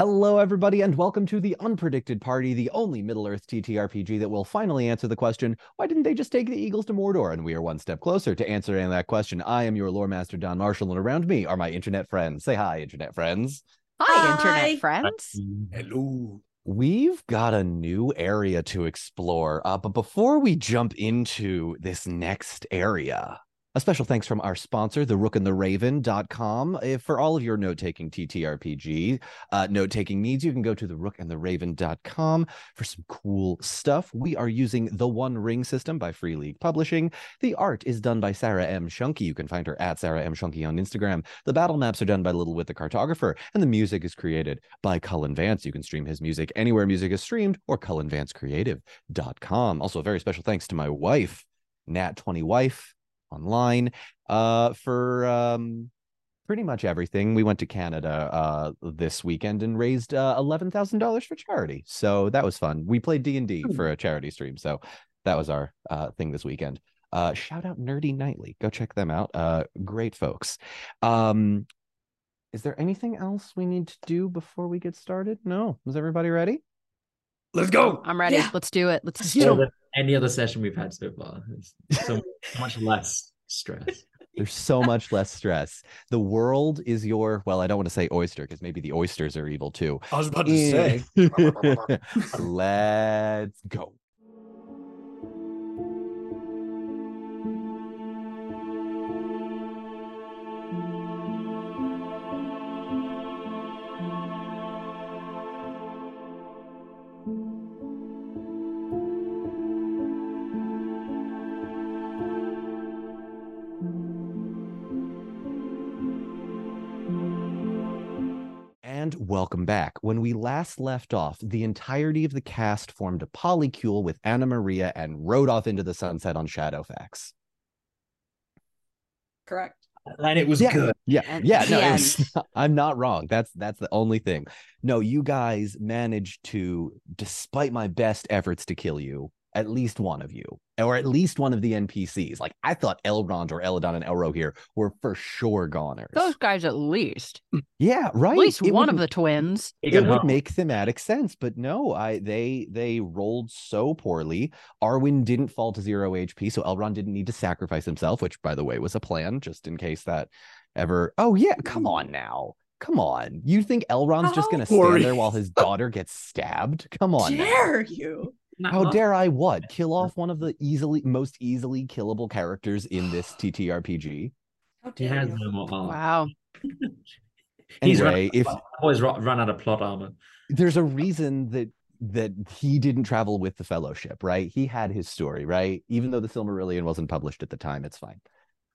Hello, everybody, and welcome to The Unpredicted Party, the only Middle-earth TTRPG that will finally answer the question, why didn't they just take the Eagles to Mordor? And we are one step closer to answering that question. I am your lore master, Don Marshall, and around me are my internet friends. Say hi, internet friends. Hi, internet friends. Hi. Hello. We've got a new area to explore, but before we jump into this next area, a special thanks from our sponsor, therookandtheraven.com. For all of your note-taking TTRPG note-taking needs, you can go to therookandtheraven.com for some cool stuff. We are using the One Ring system by Free League Publishing. The art is done by Sarah M. Shunky. You can find her at Sarah M. Shunky on Instagram. The battle maps are done by Little With the Cartographer, and the music is created by Cullen Vance. You can stream his music anywhere music is streamed or cullenvancecreative.com. Also, a very special thanks to my wife, Nat20Wife. Online for pretty much everything. We went to Canada this weekend and raised $11,000 for charity, so that was fun. We played D&D for a charity stream, so that was our thing this weekend. Shout out Nerdy Nightly, go check them out. Great folks. Is there anything else we need to do before we get started? No. Is everybody ready? Let's go. I'm ready. Yeah. Let's do it. Let's do it. Any other session we've had so far. There's so much less stress. There's so much less stress. The world is your, well, I don't want to say oyster because maybe the oysters are evil too. I was about to say. Let's go. Welcome back. When we last left off, the entirety of the cast formed a polycule with Anna Maria and rode off into the sunset on Shadowfax. Correct. And it was good. Yeah. No, yes. I'm not wrong. That's the only thing. No, you guys managed to, despite my best efforts to kill you, at least one of you, or at least one of the NPCs. Like, I thought Elrond or Eladon and Elro here were for sure goners. Those guys at least. Yeah, right? At least it one would, of the twins. It would make thematic sense, but no, they rolled so poorly. Arwen didn't fall to 0 HP, so Elrond didn't need to sacrifice himself, which, by the way, was a plan, just in case that ever... Oh, yeah, come on now. Come on. You think Elrond's just going to stand there while his daughter gets stabbed? Come on. Dare you? How dare I what? Kill off one of the most easily killable characters in this TTRPG? How dare he has you. No more armor. Wow. Anyway, always run out of plot armor. There's a reason that he didn't travel with the Fellowship, right? He had his story, right? Even though the Silmarillion wasn't published at the time, it's fine.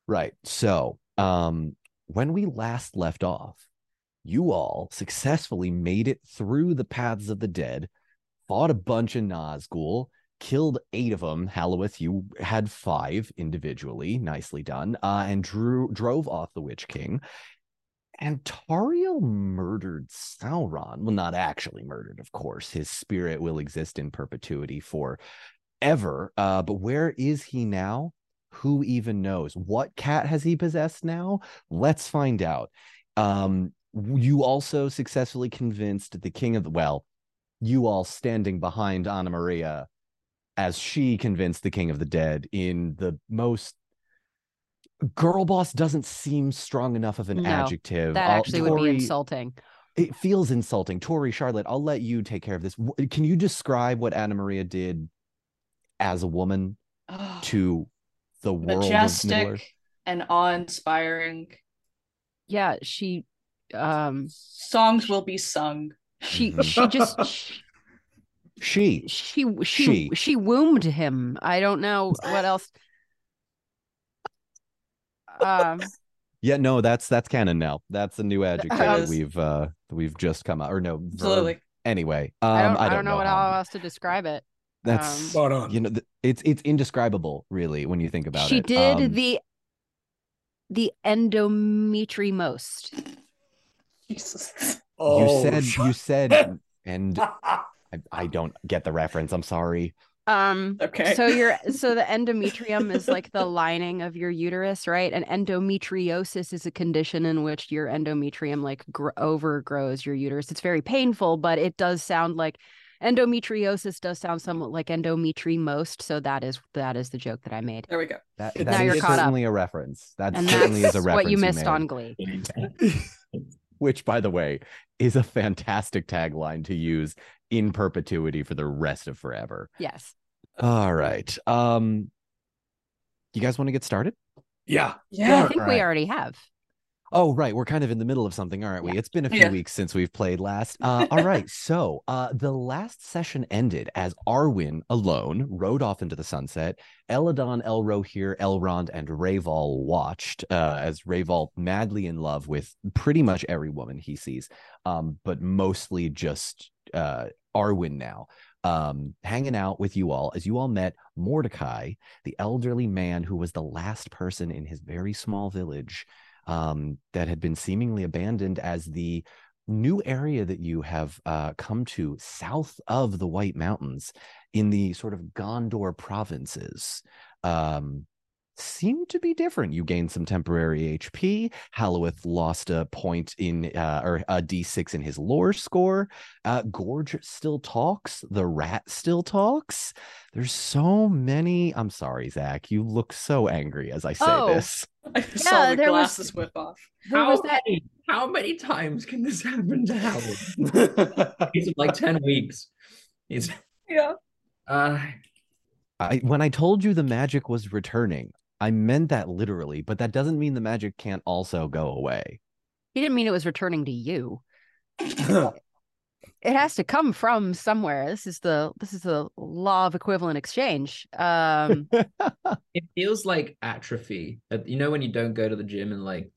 Right. So when we last left off, you all successfully made it through the Paths of the Dead, fought a bunch of Nazgul, killed 8 of them. Halloweth, you had 5 individually. Nicely done. And drove off the Witch King. And Tariel murdered Sauron. Well, not actually murdered, of course. His spirit will exist in perpetuity forever. But where is he now? Who even knows? What cat has he possessed now? Let's find out. You also successfully convinced the king of the... Well, you all standing behind Anna Maria as she convinced the King of the Dead in the most... Girl boss doesn't seem strong enough of an adjective. That actually would be insulting. It feels insulting. Tori, Charlotte, I'll let you take care of this. Can you describe what Anna Maria did as a woman to the world? Majestic and awe-inspiring. Yeah, she... songs will be sung. She wombed him. I don't know what else. Yeah, no, that's canon now. That's a new adjective we've just come out. Or no, absolutely. Anyway, I don't know how else to describe it. That's spot on. You know, it's indescribable, really, when you think about it. She did the endometry most. Jesus. You said, and I don't get the reference. I'm sorry. Okay. So the endometrium is like the lining of your uterus, right? And endometriosis is a condition in which your endometrium like overgrows your uterus. It's very painful, but it does sound like endometriosis does sound somewhat like endometri most. So that is the joke that I made. There we go. That is certainly a reference. That certainly is a reference. What you missed on Glee. Which, by the way, is a fantastic tagline to use in perpetuity for the rest of forever. Yes. All right. You guys want to get started? Yeah. Yeah. I think we already have. Oh, right. We're kind of in the middle of something, aren't we? Yeah. It's been a few weeks since we've played last. All right. So the last session ended as Arwen alone rode off into the sunset. Eladon, Elrohir, Elrond, and Raeval watched as Raeval madly in love with pretty much every woman he sees, but mostly just Arwen now. Hanging out with you all as you all met Mordecai, the elderly man who was the last person in his very small village that had been seemingly abandoned as the new area that you have come to south of the White Mountains in the sort of Gondor provinces. Seem to be different. You gained some temporary HP. Halloweth lost a point in or a D6 in his lore score. Gorge still talks. The rat still talks. There's so many. I'm sorry, Zach. You look so angry as I say this. I saw the glasses whip off. How many times can this happen to Halloweth? It's like 10 weeks. It's when I told you the magic was returning, I meant that literally, but that doesn't mean the magic can't also go away. He didn't mean it was returning to you. It has to come from somewhere. This is the law of equivalent exchange. It feels like atrophy. You know when you don't go to the gym and like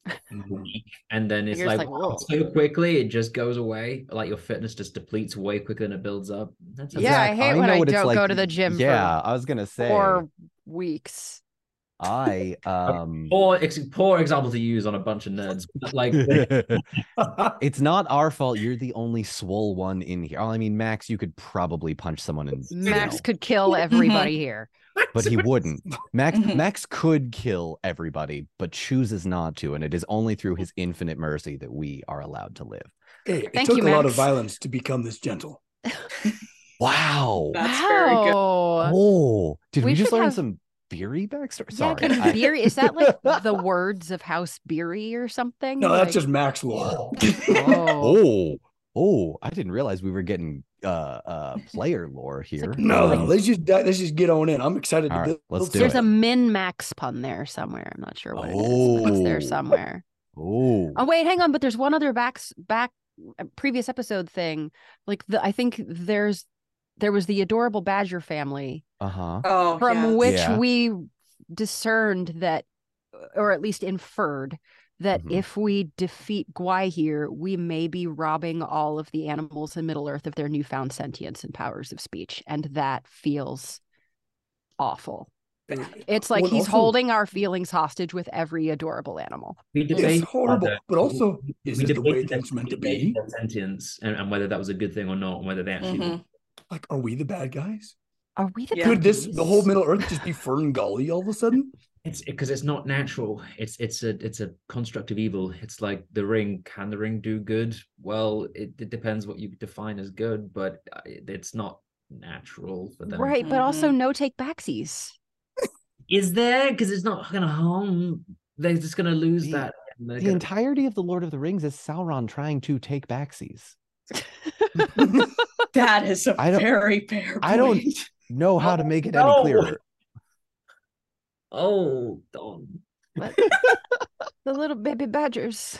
and then it's like so quickly it just goes away. Like your fitness just depletes way quicker than it builds up. I hate when I don't go to the gym. Yeah, I was gonna say 4 weeks. Poor example to use on a bunch of nerds. Like, it's not our fault. You're the only swole one in here. I mean, Max, you could probably punch someone in. Max could kill everybody here, but he wouldn't. Max could kill everybody, but chooses not to, and it is only through his infinite mercy that we are allowed to live. It took a lot of violence to become this gentle. Wow, that's very good. Oh, did we just learn some? Beery backstory? Sorry. Yeah, Beery, is that like the words of House Beery or something? No, that's just Maxwell. I didn't realize we were getting player lore here. Like, no, let's just get on in. I'm excited. All to right, let's do There's it. A min-max pun there somewhere. I'm not sure what it is. But it's there somewhere. Oh, wait, hang on. But there's one other back previous episode thing. Like I think there was the adorable Badger family. From which we discerned that, or at least inferred that, if we defeat Gwaihir, we may be robbing all of the animals in Middle Earth of their newfound sentience and powers of speech, and that feels awful. It's like he's holding our feelings hostage with every adorable animal. It's horrible, but also is it the way that's meant to be? Sentience, and whether that was a good thing or not, and whether they actually like, are we the bad guys? Are we the Could this the whole Middle Earth just be Ferngully all of a sudden? It's because it's not natural. It's a construct of evil. It's like the ring. Can the ring do good? Well, it depends what you define as good, but it's not natural for them. Right, but also no take backsies. Is there? Because it's not going to harm. They're just going to lose that. The entirety of the Lord of the Rings is Sauron trying to take backsies. That is a very fair point. I don't know how to make it any clearer. Oh, Don. The little baby badgers.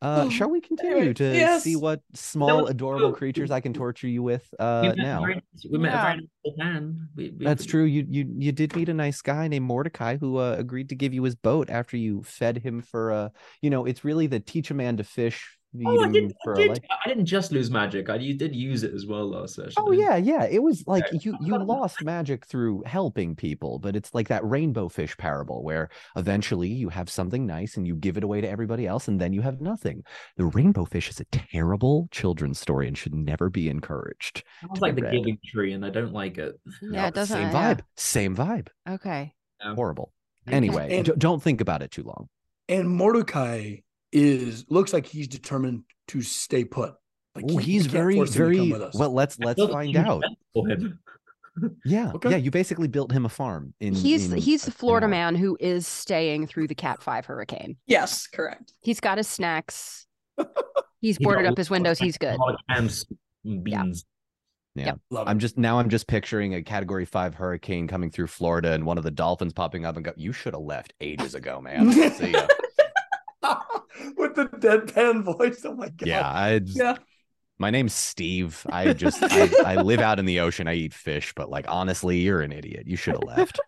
Shall we continue to see what small, adorable creatures I can torture you with now? We met a very nice man. That's true. You did meet a nice guy named Mordecai who agreed to give you his boat after you fed him for it's really the teach a man to fish I didn't just lose magic. I did use it as well last session. Oh yeah, yeah. It was like you lost magic through helping people, but it's like that rainbow fish parable where eventually you have something nice and you give it away to everybody else, and then you have nothing. The rainbow fish is a terrible children's story and should never be encouraged. It's like the Giving Tree, and I don't like it. Yeah, it doesn't. Same vibe. Okay. Horrible. Anyway, and don't think about it too long. And Mordecai looks like he's determined to stay put. Like he's very, very well. Let's find out. Yeah, okay. Yeah. You basically built him a farm. He's the Florida man who is staying through the Cat 5 hurricane. Yes, correct. He's got his snacks. He's boarded up his windows. He's good. Beans. Yeah. Yep. I'm just picturing a Category 5 hurricane coming through Florida and one of the dolphins popping up and go, "You should have left ages ago, man." See ya. With the deadpan voice. Oh my god. Yeah. My name's Steve. I live out in the ocean. I eat fish, but like honestly, you're an idiot. You should have left.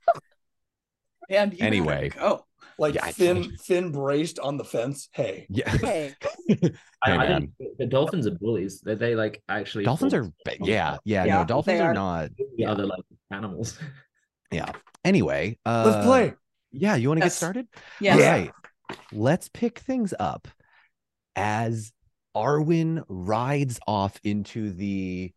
And anyway, go. Like Finn braced on the fence. Hey. Yeah. Hey. The dolphins are bullies. They like actually dolphins are no, dolphins are not the other like animals. Yeah. Anyway, let's play. Yeah, you want to get started? Yes. Yeah. Right. Let's pick things up as Arwen rides off into the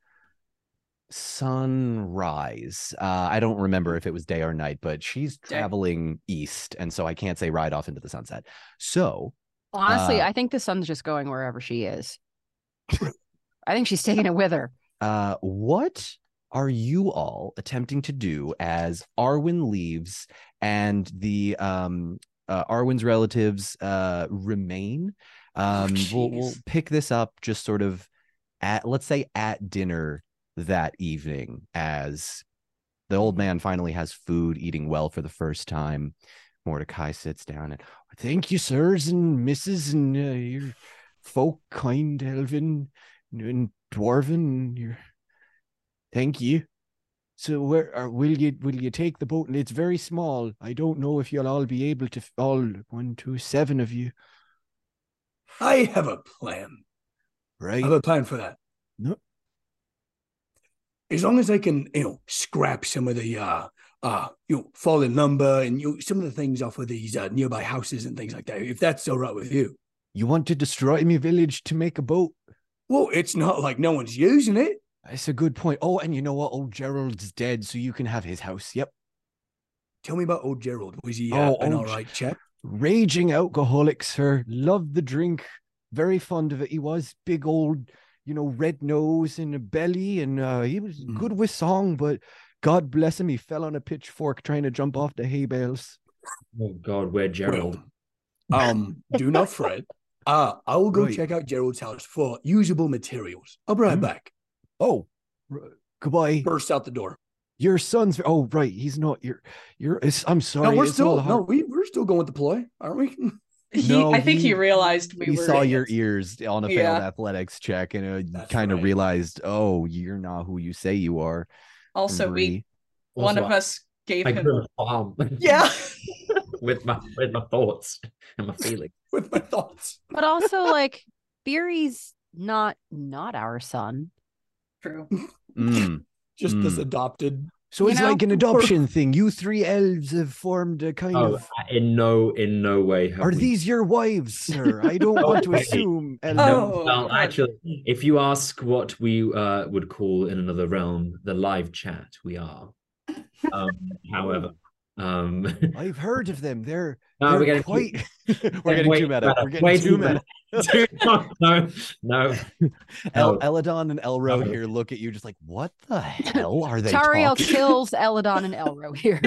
sunrise. I don't remember if it was day or night, but she's traveling east, and so I can't say ride off into the sunset. So honestly, I think the sun's just going wherever she is. I think she's taking it with her. What are you all attempting to do as Arwen leaves and the Arwen's relatives remain? We'll pick this up just sort of at dinner that evening as the old man finally has food, eating well for the first time. Mordecai sits down and, "Thank you, sirs and misses, and your folk, kind elven and dwarven. Thank you. So will you take the boat? And it's very small. I don't know if you'll all be able to, all 1, 2, 7 of you." I have a plan. Right. I have a plan for that. No. As long as I can, scrap some of the fallen lumber and some of the things off of these nearby houses and things like that, if that's all right with you. You want to destroy my village to make a boat? Well, it's not like no one's using it. That's a good point. Oh, and you know what? Old Gerald's dead, so you can have his house. Yep. Tell me about old Gerald. Was he an all right chap? Raging alcoholic, sir. Loved the drink. Very fond of it. He was big old, red nose and a belly. And he was good with song, but God bless him. He fell on a pitchfork trying to jump off the hay bales. Oh, God, where Gerald? Well, do not fret. I will go check out Gerald's house for usable materials. I'll be right back. Oh, goodbye. Burst out the door. Your son's. Oh, right. He's not your. I'm sorry. No, we're still going with the ploy, aren't we? I think he realized we saw your ears on a failed athletics check, and kind of realized, oh, you're not who you say you are. Also, one of us gave him a bomb. Yeah. with my thoughts and my feelings. With my thoughts. But also, like, Beery's not our son. True. Just this adopted. So it's like an adoption thing. You three elves have formed a kind of. In no way. Have these your wives, sir? I don't want to assume. No, actually, if you ask what we would call in another realm, the live chat, we are. However, I've heard of them. They're quite. We're getting too meta. We're getting too meta. No. Eladon and Elro here look at you just like, what the hell are they? Tariel kills Eladon and Elro here.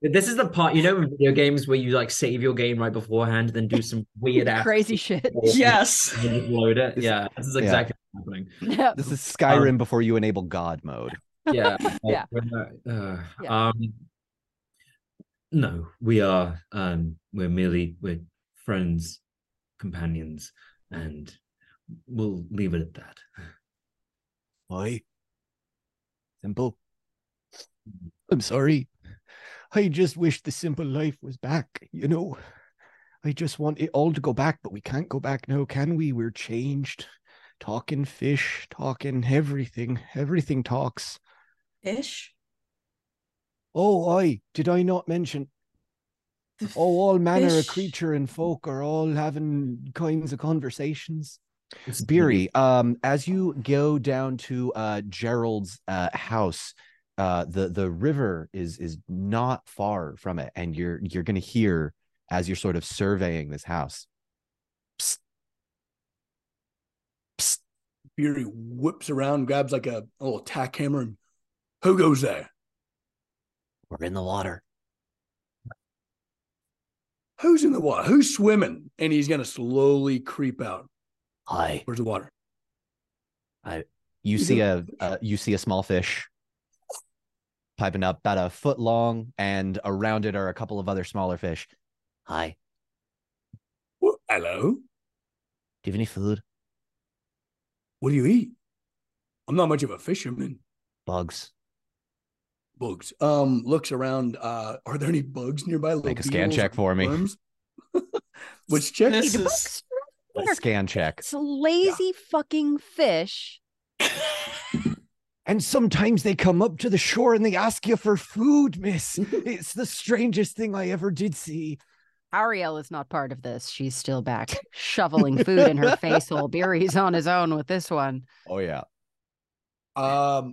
This is the part, in video games where you like save your game right beforehand, then do some weird ass crazy shit. Yes. Load it. Yeah. This is exactly what's happening. Yep. This is Skyrim before you enable God mode. Yeah. Yeah. No, we are we're merely friends, companions, and we'll leave it at that. Why? Simple. I'm sorry. I just wish the simple life was back. I just want it all to go back, but we can't go back now, can we? We're changed. Talking fish, talking everything. Everything talks. Fish? Oh, aye. Did I not mention? Oh, all manner fish. Of creature and folk are all having kinds of conversations. It's Beery. As you go down to Gerald's house, the river is not far from it, and you're going to hear as you're sort of surveying this house. Psst. Psst. Beery whips around, grabs like a little tack hammer, and who goes there? We're in the water. Who's in the water? Who's swimming? And he's going to slowly creep out. Hi. Where's the water? You see a small fish piping up about a foot long, and around it are a couple of other smaller fish. Hi. Well, hello. Do you have any food? What do you eat? I'm not much of a fisherman. Bugs. Looks around. Are there any bugs nearby? Make a scan check for me. Which check? This is a scan check. It's a lazy fucking fish. And sometimes they come up to the shore and they ask you for food, miss. It's the strangest thing I ever did see. Ariel is not part of this. She's still back shoveling food in her face while Beery's on his own with this one. Oh, yeah.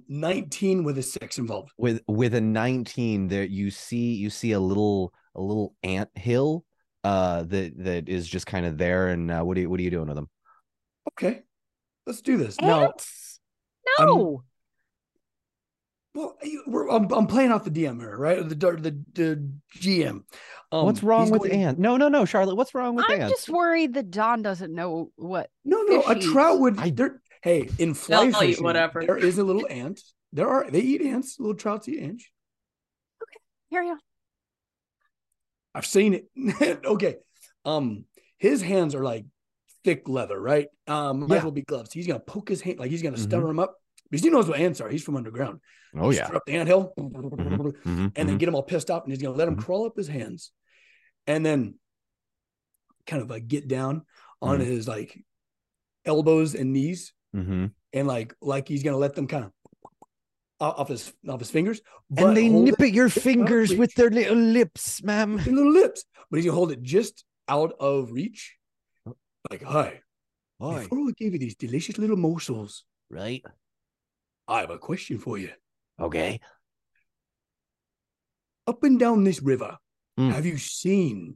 19 with a 6 involved. With a 19, there you see a little ant hill that is just kind of there. And what are you doing with them? Okay, let's do this. Ants? No. Well, I'm playing off the DM here, right? The GM. What's wrong with ant? No, Charlotte. What's wrong with ants? I'm just worried that Don doesn't know what. No, a trout would. Hey, in fly fishing, whatever. There is a little ant. They eat ants. Little trouts eat ants. Okay, carry on. I've seen it. Okay, his hands are like thick leather, right? Might as well be gloves. He's gonna poke his hand, like he's gonna stir him up, because he knows what ants are. He's from underground. Oh yeah, stir up the anthill, and then get him all pissed off, and he's gonna let him crawl up his hands, and then kind of like get down on his like elbows and knees. And like he's gonna let them kind of off his fingers, and they nip at your fingers with their little lips, ma'am. Their little lips, but he's gonna hold it just out of reach. Like, hi. Before we give you these delicious little morsels, right? I have a question for you. Okay. Up and down this river, have you seen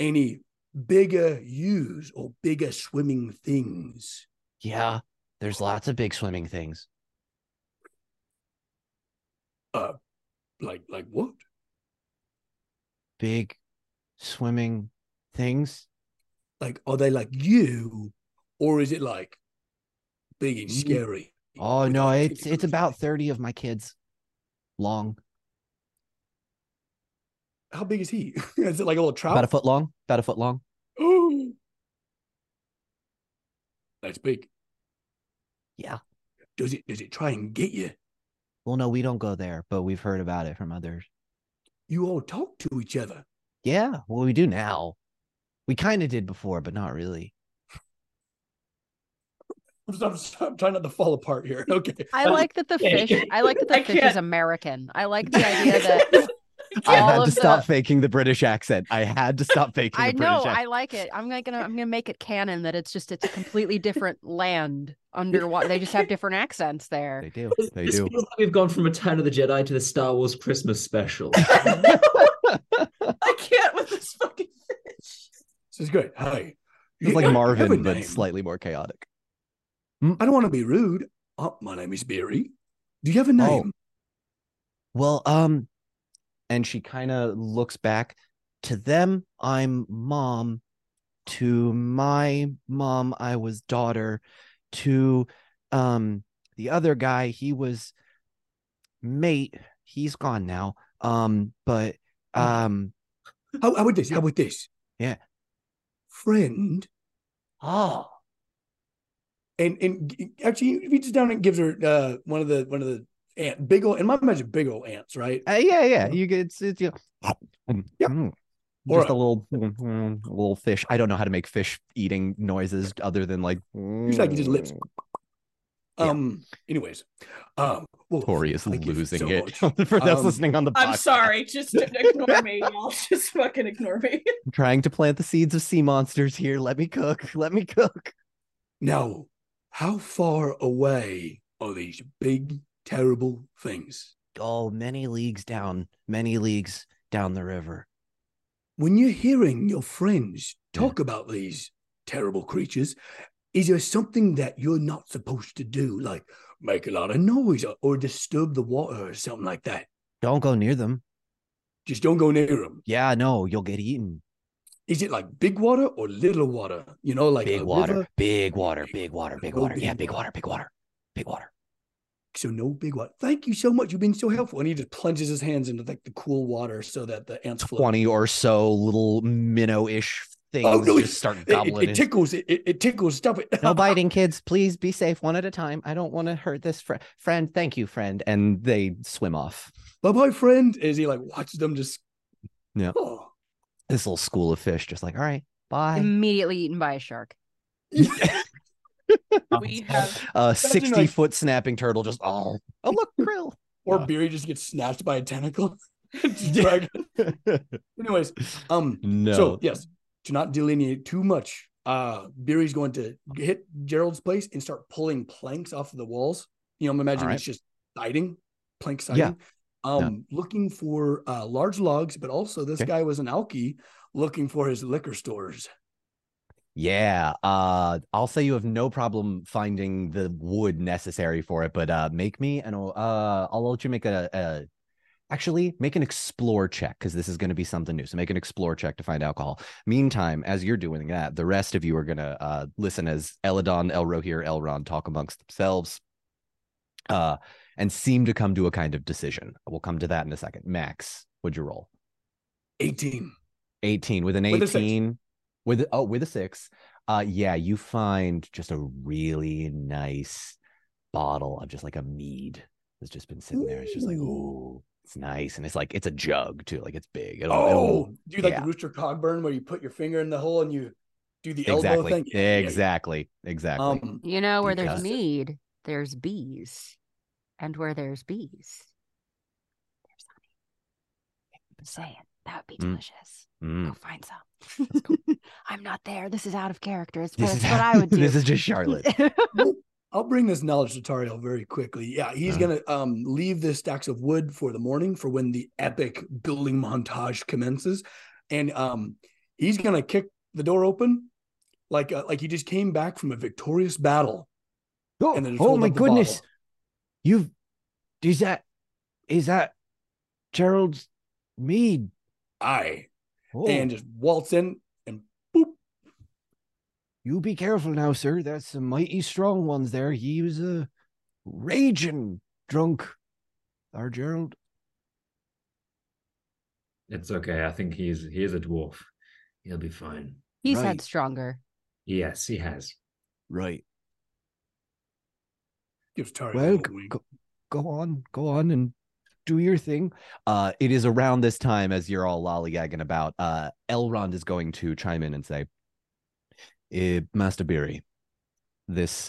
any bigger ewes or bigger swimming things? Yeah. There's lots of big swimming things. Like what? Big swimming things? Like, are they like you, or is it like big and scary? Oh no, it's about 30 of my kids long. How big is he? Is it like a little trout? About a foot long. Ooh. That's big. Yeah. Does it try and get you? Well, no, we don't go there, but we've heard about it from others. You all talk to each other. Yeah, well, we do now. We kind of did before, but not really. I'm trying not to fall apart here. Okay. I like that the fish is American. I like the idea that I had to stop faking the British accent. I like it. I'm gonna make it canon that it's a completely different land underwater. They just have different accents there. They do. Feels like we've gone from Return of the Jedi to the Star Wars Christmas special. I can't with this fucking fish. This is great. Hi. It's like Marvin, but slightly more chaotic. I don't want to be rude. Oh, my name is Beery. Do you have a name? Oh. Well, and she kind of looks back. To them, I'm mom. To my mom, I was daughter. To the other guy, he was mate. He's gone now. But How about this? Yeah. Friend. Oh. And actually, he reaches down and gives her one of the ant, big old, in my mind, big old ants, right? Yeah. You get, it's, you know, yeah. Or just a little fish. I don't know how to make fish eating noises other than like. It's like just lips. Yeah. Anyways, well, Tori is losing so it for those listening on the podcast. I'm sorry, just ignore me, y'all. Just fucking ignore me. I'm trying to plant the seeds of sea monsters here. Let me cook. Let me cook. Now, how far away are these big, terrible things? Oh, many leagues down the river. When you're hearing your friends talk about these terrible creatures, is there something that you're not supposed to do, like make a lot of noise or disturb the water or something like that? Don't go near them. Just don't go near them. Yeah, no, you'll get eaten. Is it like big water or little water? You know, like big water, river? Big water. Yeah, big water. So no big water. Thank you so much. You've been so helpful. And he just plunges his hands into like the cool water so that the ants float. 20 or so little minnow-ish things just start gobbling. It tickles. Stop it. No biting, kids. Please be safe one at a time. I don't want to hurt this friend. Thank you, friend. And they swim off. Bye-bye, friend. As he like watches them just... Yeah. Oh. This little school of fish just like, all right, bye. Immediately eaten by a shark. We have a 60-foot snapping turtle just oh look, krill. Or Beery just gets snatched by a tentacle. Anyways, so yes, to not delineate too much, Beery's going to hit Gerald's place and start pulling planks off of the walls. You know, I'm imagining it's just plank siding. Yeah. Looking for large logs, but also this guy was an alky looking for his liquor stores. Yeah, I'll say you have no problem finding the wood necessary for it, but make me and I'll let you make make an explore check, because this is going to be something new. So make an explore check to find alcohol. Meantime, as you're doing that, the rest of you are going to listen as Eladon, Elrohir, Elrond talk amongst themselves, and seem to come to a kind of decision. We'll come to that in a second. Max, what'd you roll? 18 with an 18. With a 6, you find just a really nice bottle of just like a mead that's just been sitting there. It's just like, ooh, it's nice, and it's like it's a jug too, like it's big. Do you like the Rooster Cogburn where you put your finger in the hole and you do the elbow thing? Exactly. You know where there's mead, there's bees, and where there's bees, there's honey. I'm saying that would be delicious. Go find some. Let's go. I'm not there. This is out of character. This is what I would do. This is just Charlotte. I'll bring this knowledge to Tariel very quickly. Yeah, he's going to leave the stacks of wood for the morning for when the epic building montage commences. And he's going to kick the door open like he just came back from a victorious battle. Oh my goodness. Bottle. Is that Gerald's mead? And just waltz in and boop. You be careful now, sir. That's some mighty strong ones there. He was a raging drunk, our Gerald. It's okay. I think he is a dwarf. He'll be fine. He's had stronger. Yes, he has. Right. Well, go on and do your thing. It is around this time, as you're all lollygagging about, Elrond is going to chime in and say, Master Beery, this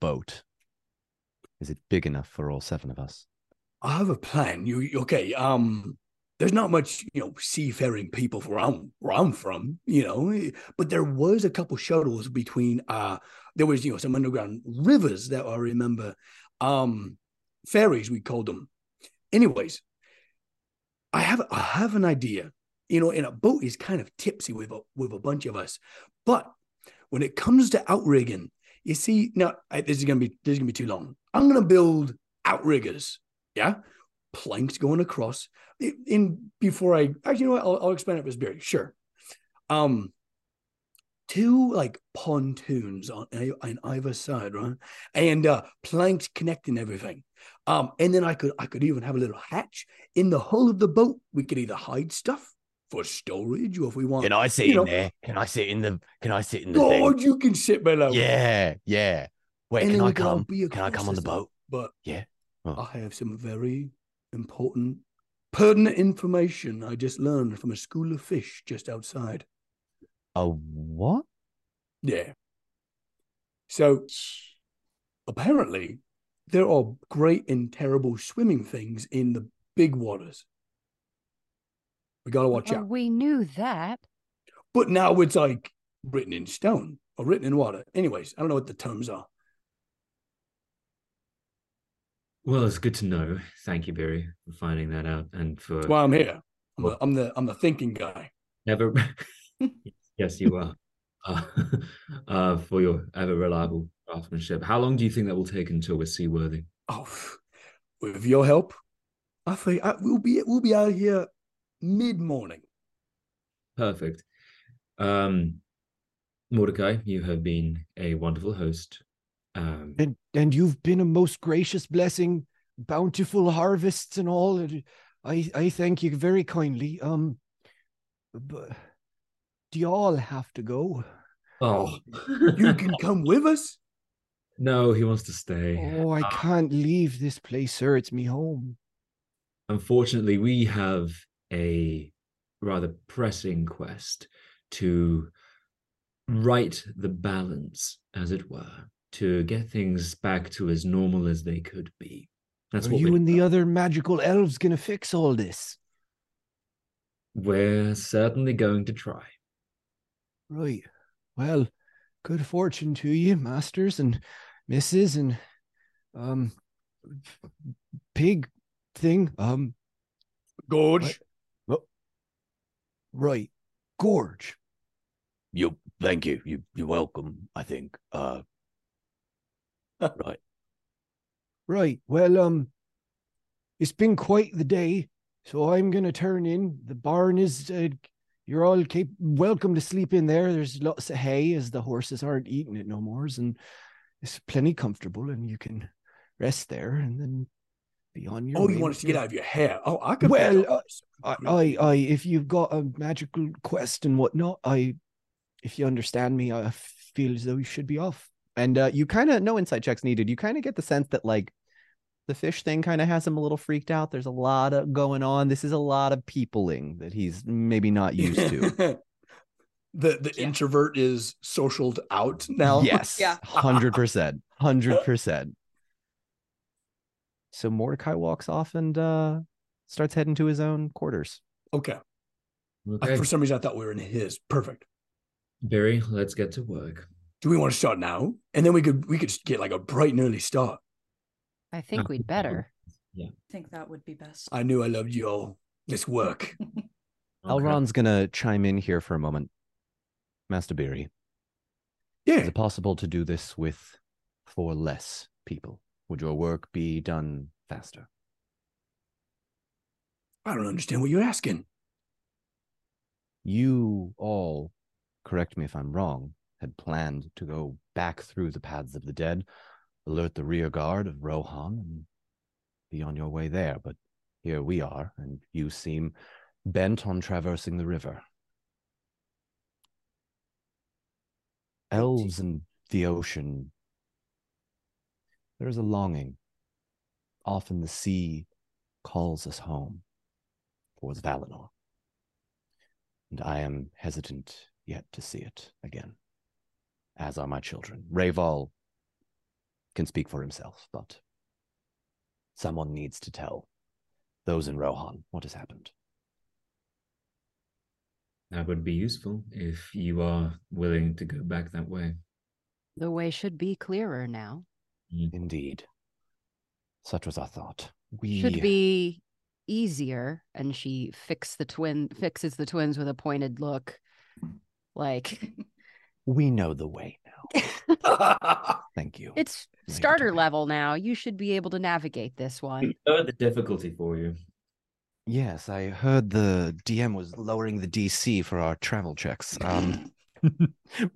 boat, is it big enough for all 7 of us? I have a plan. There's not much, seafaring people where I'm from, but there was a couple shuttles between, there was, some underground rivers that I remember, ferries we called them. Anyways, I have an idea, and a boat is kind of tipsy with a bunch of us, but when it comes to outrigging, you see, now this is gonna be too long. I'm gonna build outriggers, planks going across. I'll explain it for Beery. Sure, 2 like pontoons on either side, right, and planks connecting everything. And then I could even have a little hatch in the hull of the boat. We could either hide stuff for storage, or if we want. Can I sit in the thing? Oh, you can sit below. Yeah. Wait, and can I come? Can I come on the boat? But I have some very important pertinent information I just learned from a school of fish just outside. A what? Yeah. So, apparently, there are great and terrible swimming things in the big waters. We gotta watch out. We knew that. But now it's like written in stone or written in water. Anyways, I don't know what the terms are. Well, it's good to know. Thank you, Barry, for finding that out, and for that's why I'm here. I'm the thinking guy. Never. Yes, you are. For your ever reliable craftsmanship. How long do you think that will take until we're seaworthy? Oh, with your help, I think we'll be out here mid-morning. Perfect. Mordecai, you have been a wonderful host. And you've been a most gracious blessing, bountiful harvests and all. I thank you very kindly. But do you all have to go? Oh, you can come with us. No, he wants to stay. Oh, I can't leave this place, sir. It's me home. Unfortunately, we have a rather pressing quest to right the balance, as it were, to get things back to as normal as they could be. That's what you and the other magical elves going to fix all this? We're certainly going to try. Right. Well, good fortune to you, masters and misses and pig thing. Gorge. What? Right. Gorge. Thank you. You're welcome, I think. Right. Well, it's been quite the day, so I'm going to turn in. The barn is, you're all welcome to sleep in there. There's lots of hay, as the horses aren't eating it no more, and it's plenty comfortable, and you can rest there and then be on your way. You want us to get out of your hair? Oh, I could. Well, I if you've got a magical quest and whatnot, if you understand me, I feel as though you should be off. And you kind of, no insight checks needed. You kind of get the sense that, like, the fish thing kind of has him a little freaked out. There's a lot of going on. This is a lot of peopling that he's maybe not used to. The introvert is socialed out now. Yes. Yeah. 100%. 100%. So Mordecai walks off and starts heading to his own quarters. Okay. For some reason, I thought we were in his. Perfect. Barry, let's get to work. Do we want to start now? And then we could get like a bright and early start. I think we'd better. Yeah. I think that would be best. I knew I loved you all. Let's work. Okay. Elrond's going to chime in here for a moment. Master Beery. Yeah. Is it possible to do this with 4 less people? Would your work be done faster? I don't understand what you're asking. You all, correct me if I'm wrong, had planned to go back through the paths of the dead, alert the rear guard of Rohan, and be on your way there. But here we are, and you seem bent on traversing the river. Elves and the ocean. There is a longing. Often the sea calls us home towards Valinor. And I am hesitant yet to see it again. As are my children. Rayval can speak for himself, but someone needs to tell those in Rohan what has happened. That would be useful if you are willing to go back that way. The way should be clearer now. Indeed. Such was our thought. We should be easier, and she fixes the twins with a pointed look, like... We know the way now. Thank you. It's starter level now. You should be able to navigate this one. We heard the difficulty for you. Yes, I heard the DM was lowering the DC for our travel checks. We're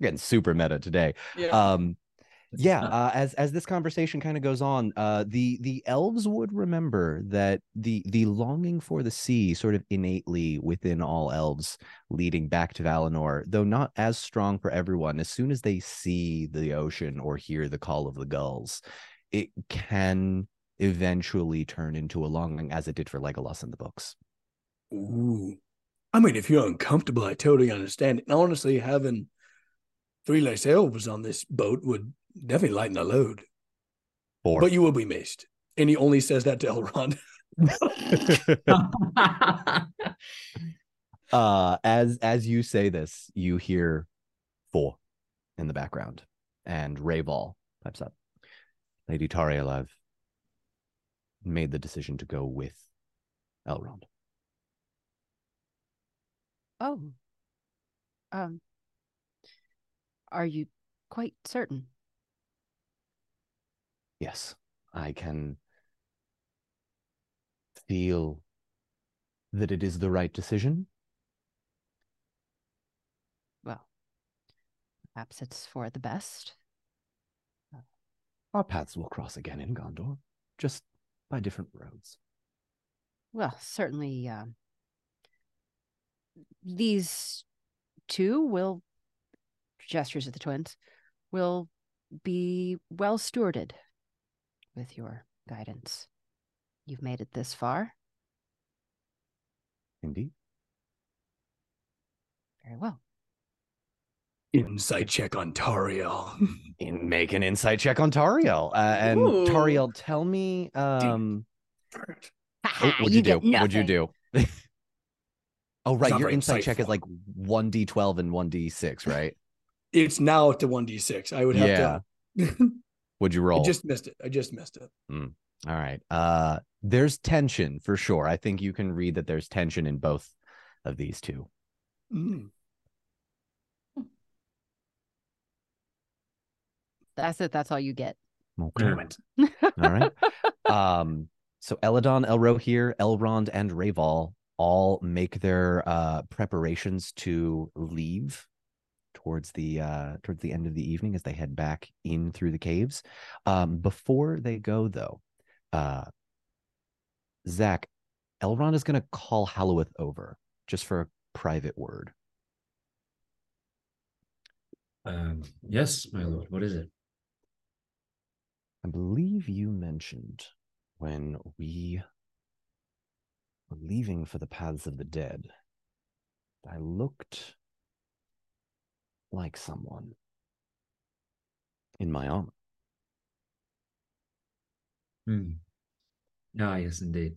getting super meta today. Yeah. As this conversation kind of goes on, the elves would remember that the longing for the sea sort of innately within all elves leading back to Valinor, though not as strong for everyone. As soon as they see the ocean or hear the call of the gulls, it can eventually turn into a longing, as it did for Legolas in the books. Ooh. I mean, if you're uncomfortable, I totally understand it. And honestly, having three less elves on this boat would definitely lighten the load. Four. But you will be missed. And he only says that to Elrond. As you say this, you hear four in the background, and Rayval pipes up. Lady Tariel, I've made the decision to go with Elrond. Oh. Are you quite certain? Yes, I can feel that it is the right decision. Well, perhaps it's for the best. Our paths will cross again in Gondor, just by different roads. Well, certainly these two will, gestures of the twins, will be well stewarded with your guidance. You've made it this far. Indeed. Very well. Insight check on Tariel. Make an insight check on Tariel. And ooh. Tariel, tell me... What'd you do? Oh, right. Your insight check is like 1d12 and 1d6, right? It's now up to 1d6. I would have to... What'd you roll? I just missed it. Mm. All right. There's tension for sure. I think you can read that there's tension in both of these two. Mm. That's it. That's all you get. Okay. All right. So Eladon, Elrohir, Elrond, and Rayval all make their preparations to leave towards the end of the evening as they head back in through the caves. Before they go, though, Zach, Elrond is going to call Halloweth over just for a private word. Yes, my lord. What is it? I believe you mentioned when we were leaving for the paths of the dead, I looked like someone in my armor. Hmm. Ah, yes, indeed.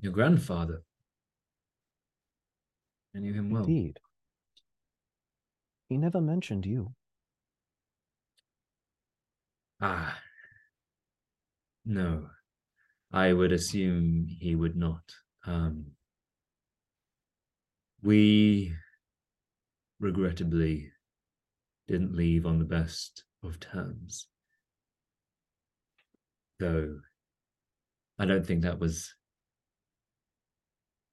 Your grandfather. I knew him well. Indeed. He never mentioned you. Ah, no. I would assume he would not. We regrettably didn't leave on the best of terms. Though I don't think that was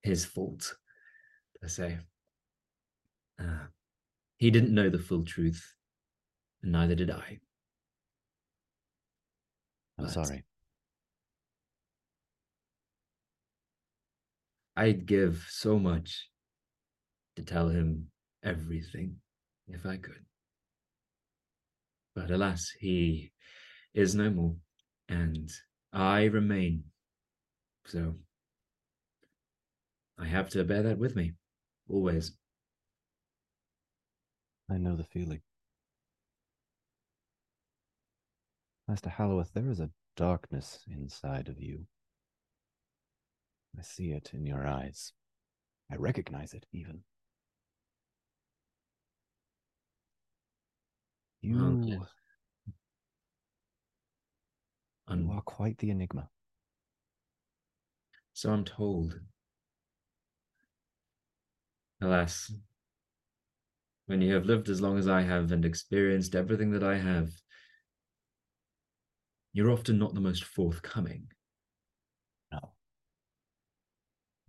his fault, per se. He didn't know the full truth, and neither did I. But sorry. I'd give so much to tell him everything if I could. But alas, he is no more, and I remain. So I have to bear that with me, always. I know the feeling. Master Halloweth, there is a darkness inside of you. I see it in your eyes. I recognize it, even. You are quite the enigma. So I'm told. Alas, when you have lived as long as I have and experienced everything that I have, you're often not the most forthcoming. No.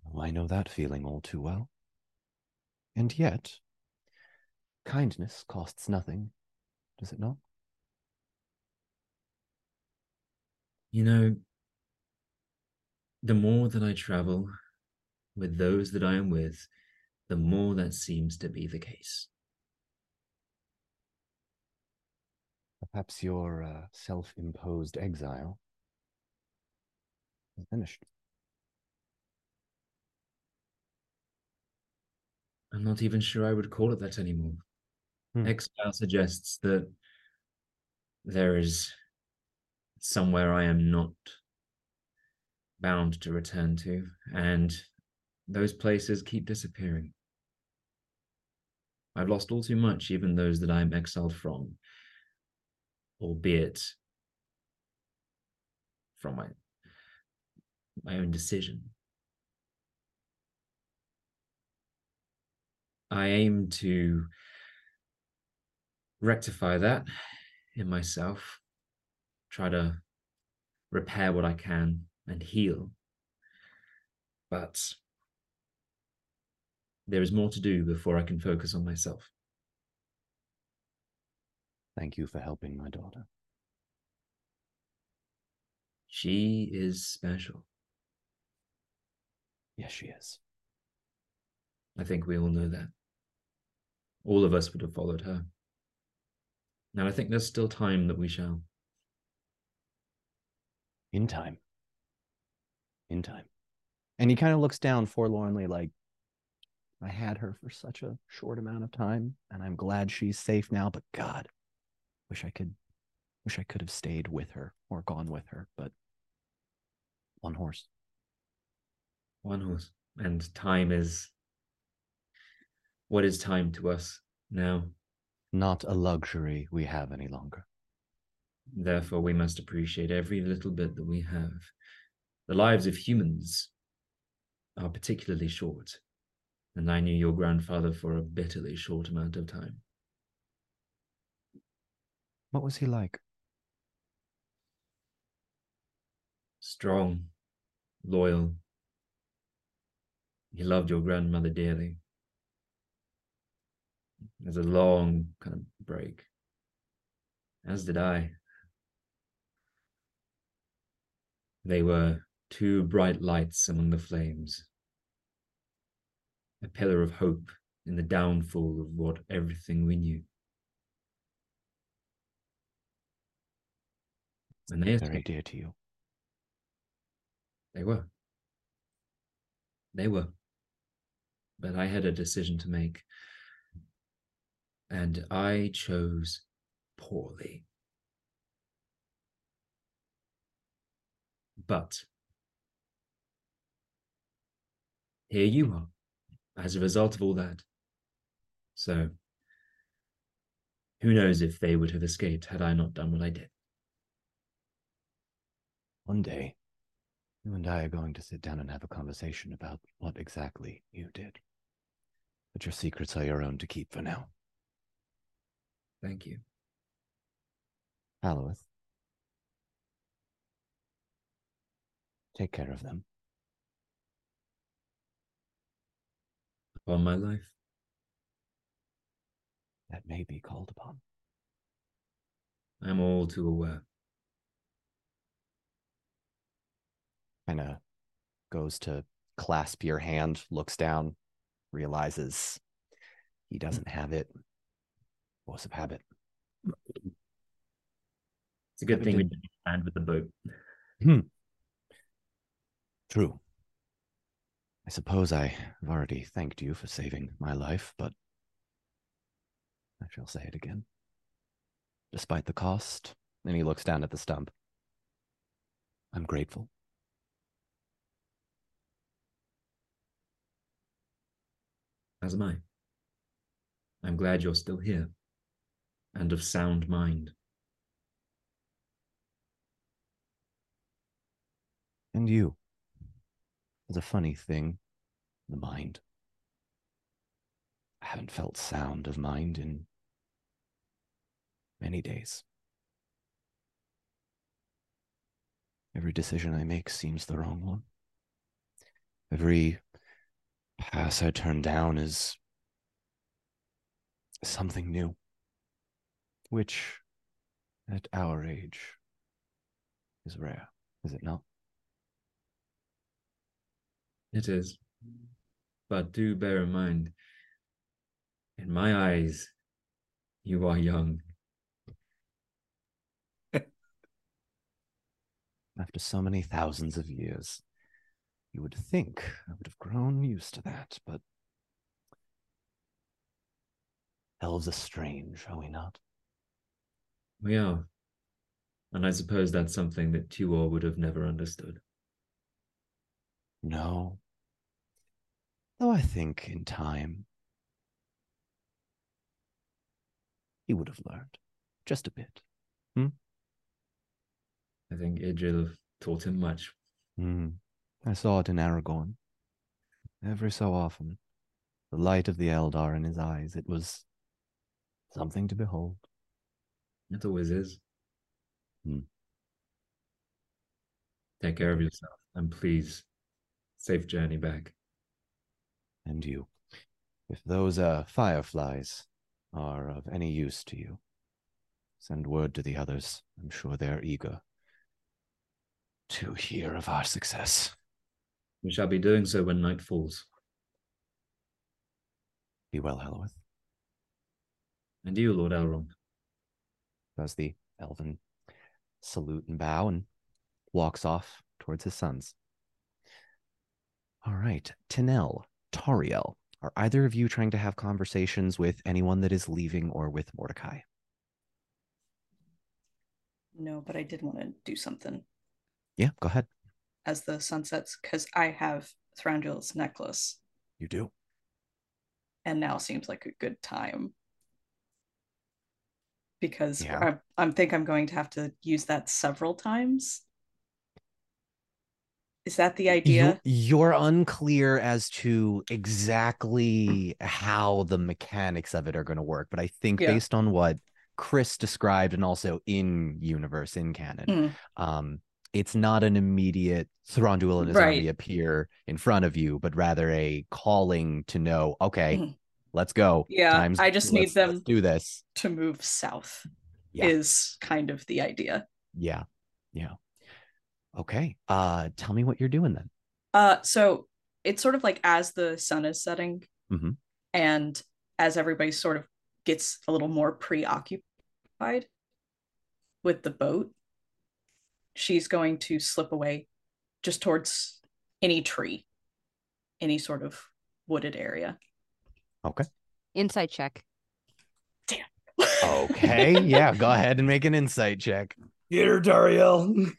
Oh, I know that feeling all too well. And yet, kindness costs nothing, does it not? You know, the more that I travel with those that I am with, the more that seems to be the case. Perhaps your self-imposed exile is finished. I'm not even sure I would call it that anymore. Exile suggests that there is somewhere I am not bound to return to, and those places keep disappearing. I've lost all too much, even those that I'm exiled from, albeit from my own decision. I aim to rectify that in myself, try to repair what I can and heal. But there is more to do before I can focus on myself. Thank you for helping my daughter. She is special. Yes, she is. I think we all know that. All of us would have followed her. Now, I think there's still time that we shall. In time. In time. And he kind of looks down forlornly, like, I had her for such a short amount of time, and I'm glad she's safe now, but God, wish I could have stayed with her or gone with her, but one horse. One horse. And time is... what is time to us now? Not a luxury we have any longer. Therefore, we must appreciate every little bit that we have. The lives of humans are particularly short, and I knew your grandfather for a bitterly short amount of time. What was he like? Strong, loyal. He loved your grandmother dearly. There's a long kind of break, as did I. They were two bright lights among the flames, a pillar of hope in the downfall of what everything we knew. And they are very dear to you. They were. They were. But I had a decision to make. And I chose poorly. But here you are, as a result of all that. So, who knows if they would have escaped had I not done what I did. One day, you and I are going to sit down and have a conversation about what exactly you did. But your secrets are your own to keep for now. Thank you. Aloeth, take care of them. Upon my life. That may be called upon. I'm all too aware. Kinda goes to clasp your hand, looks down, realizes he doesn't have it. Force of habit. It's a good thing we didn't land with the boat. True. I suppose I have already thanked you for saving my life, but I shall say it again. Despite the cost, and he looks down at the stump, I'm grateful. As am I. I'm glad you're still here. And of sound mind. And you. It's a funny thing, the mind. I haven't felt sound of mind in many days. Every decision I make seems the wrong one. Every pass I turn down is something new. Which, at our age, is rare, is it not? It is. But do bear in mind, in my eyes, you are young. After so many thousands of years, you would think I would have grown used to that, but Elves are strange, are we not? We are. And I suppose that's something that Tuor would have never understood. No. Though I think in time, he would have learned. Just a bit. Hmm? I think Idril taught him much. Mm. I saw it in Aragorn. Every so often, the light of the Eldar in his eyes, it was something to behold. It always is. Hmm. Take care of yourself, and please, safe journey back. And you. If those fireflies are of any use to you, send word to the others. I'm sure they're eager to hear of our success. We shall be doing so when night falls. Be well, Heloweth. And you, Lord Elrond. Does the elven salute and bow and walks off towards his sons. All right, Tinel, Tariel, are either of you trying to have conversations with anyone that is leaving or with Mordecai? No, but I did want to do something. Yeah, go ahead. As the sun sets, because I have Thranduil's necklace. You do. And now seems like a good time. Because yeah. I think I'm going to have to use that several times. Is that the idea? You're unclear as to exactly how the mechanics of it are going to work. But I think based on what Chris described and also in universe, in canon, it's not an immediate Thranduil and his army appear in front of you, but rather a calling to know, okay, let's go. Yeah, I just need them do this. To move south is kind of the idea. Yeah, yeah. Okay, tell me what you're doing then. So it's sort of like as the sun is setting and as everybody sort of gets a little more preoccupied with the boat, she's going to slip away just towards any tree, any sort of wooded area. Okay. Insight check. Damn. Okay. Yeah. Go ahead and make an insight check. Get her, Tariel.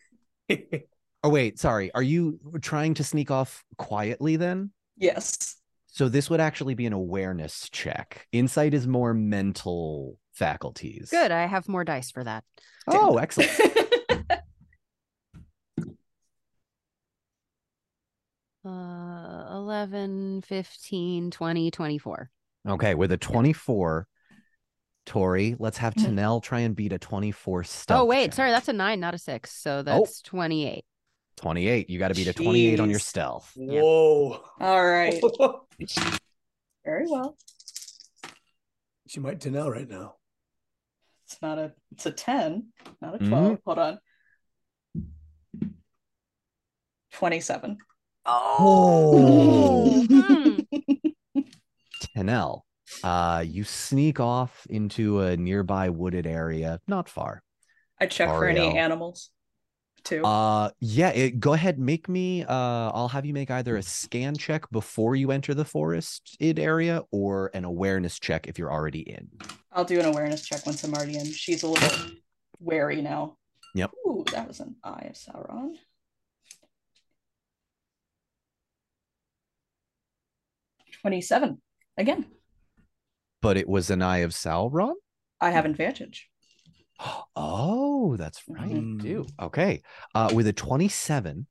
Oh, wait. Sorry. Are you trying to sneak off quietly then? Yes. So this would actually be an awareness check. Insight is more mental faculties. Good. I have more dice for that. Oh, excellent. Uh, 11, 15, 20, 24. Okay, with a 24, Tori, let's have Tinel try and beat a 24 stealth. Oh, wait, sorry, that's a 9, not a 6. So that's 28. 28, you got to beat a 28 on your stealth. Whoa. Yeah. All right. Very well. She might Tinel right now. It's not a, it's a 10, not a 12. Hold on. 27. Oh, Tinel, you sneak off into a nearby wooded area, not far. I check for any animals too. Go ahead, make me. I'll have you make either a scan check before you enter the forested area or an awareness check if you're already in. I'll do an awareness check once I'm already in. She's a little wary now. Yep. Ooh, that was an Eye of Sauron. 27 again, but it was an Eye of Sauron. I have advantage. Oh, that's right. Do okay. With a 27,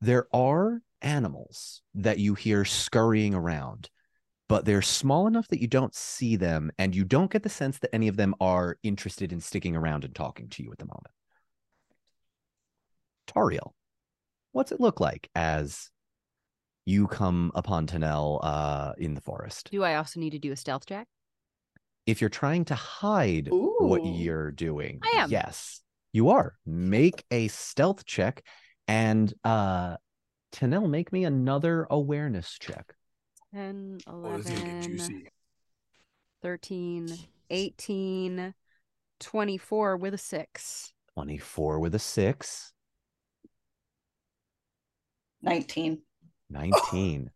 there are animals that you hear scurrying around, but they're small enough that you don't see them, and you don't get the sense that any of them are interested in sticking around and talking to you at the moment. Tariel, what's it look like as you come upon Tinel in the forest? Do I also need to do a stealth check? If you're trying to hide what you're doing. I am. Yes, you are. Make a stealth check, and Tinel, make me another awareness check. 10, 11, 13, 18, 24 with a 6. 24 with a 6. 19. 19.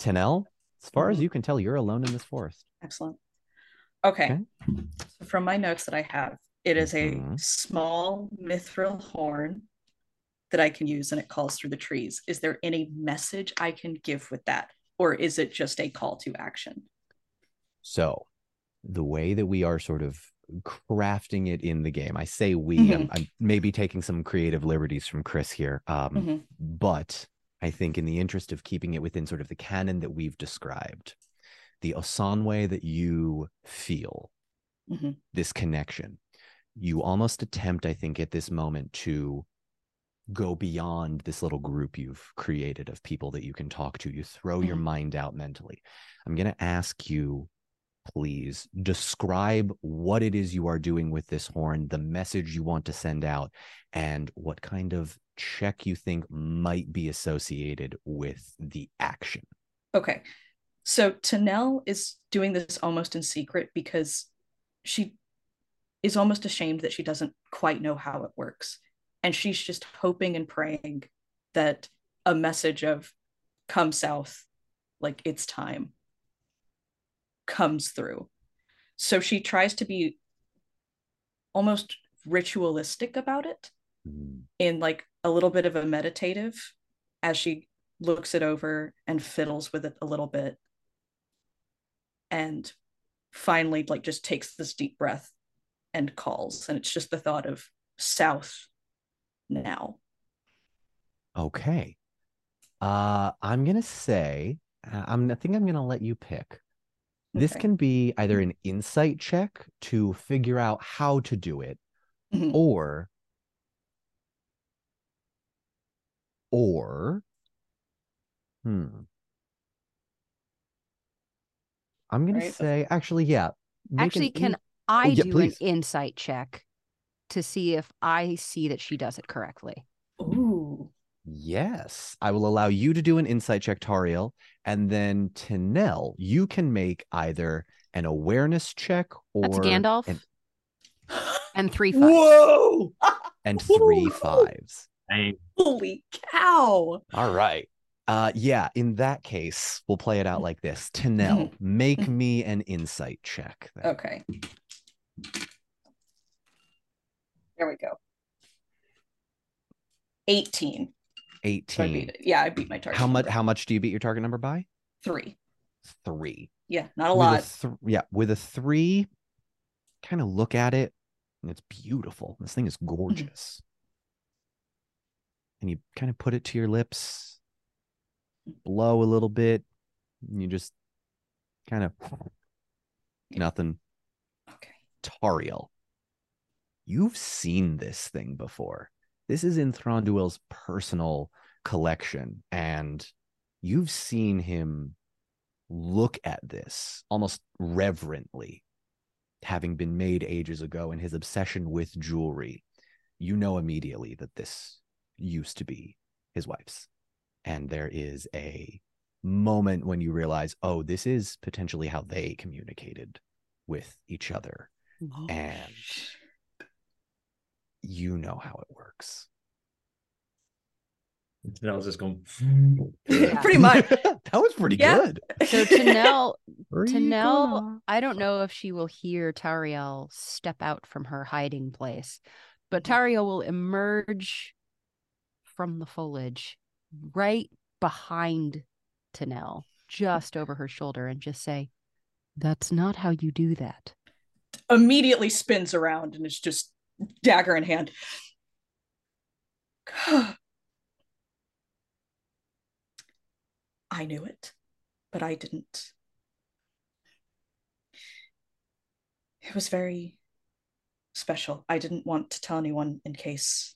Tinel, as far as you can tell, you're alone in this forest. Excellent. Okay. So from my notes that I have, it is a small mithril horn that I can use, and it calls through the trees. Is there any message I can give with that, or is it just a call to action? So the way that we are sort of crafting it in the game, I say we, I'm maybe taking some creative liberties from Chris here, but I think in the interest of keeping it within sort of the canon that we've described, the Osanwe that you feel, this connection, you almost attempt, I think, at this moment to go beyond this little group you've created of people that you can talk to. You throw your mind out mentally. I'm going to ask you, please describe what it is you are doing with this horn, the message you want to send out, and what kind of check you think might be associated with the action. Okay. So Tanel is doing this almost in secret because she is almost ashamed that she doesn't quite know how it works. And she's just hoping and praying that a message of come south, like it's time, comes through. So she tries to be almost ritualistic about it in like a little bit of a meditative as she looks it over and fiddles with it a little bit. And finally, like, just takes this deep breath and calls. And it's just the thought of south now. Okay. I'm going to say, I think I'm going to let you pick. This can be either an insight check to figure out how to do it, or I'm going to say, actually, yeah. Actually, can I do an insight check to see if I see that she does it correctly? Ooh. Yes, I will allow you to do an insight check, Tariel, and then Tanel, you can make either an awareness check or that's Gandalf and 3 5. Whoa! And 3 5s. Holy cow! All right. Yeah. In that case, we'll play it out like this. Tanel, make me an insight check. Then. Okay. There we go. 18. 18. So I beat it. Yeah, I beat my target. How much do you beat your target number by? 3. Yeah, not a lot. With a 3, kind of look at it, and it's beautiful. This thing is gorgeous. And you kind of put it to your lips, blow a little bit, and you just kind of nothing. Okay. Tariel, you've seen this thing before. This is in Thranduil's personal collection, and you've seen him look at this almost reverently, having been made ages ago, and his obsession with jewelry. You know immediately that this used to be his wife's. And there is a moment when you realize, oh, this is potentially how they communicated with each other. Oh. And you know how it works. Tanel's just going pretty much. That was pretty good. So Tanel, I don't know if she will hear Tariel step out from her hiding place, but Tariel will emerge from the foliage right behind Tanel, just over her shoulder, and just say, "That's not how you do that." Immediately spins around, and it's just dagger in hand. I knew it, but I didn't. It was very special. I didn't want to tell anyone in case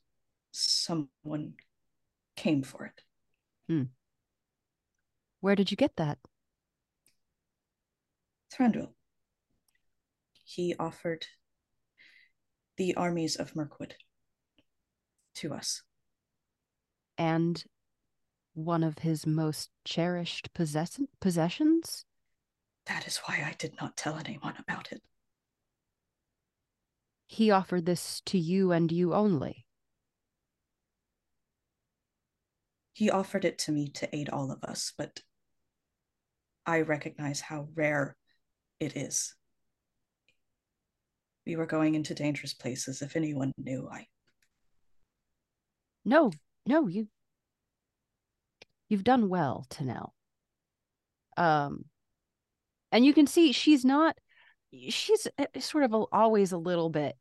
someone came for it. Where did you get that? Thranduil. He offered the armies of Mirkwood to us. And one of his most cherished possessions? That is why I did not tell anyone about it. He offered this to you and you only? He offered it to me to aid all of us, but I recognize how rare it is. We were going into dangerous places. If anyone knew, No, you've done well to know. And you can see she's sort of always a little bit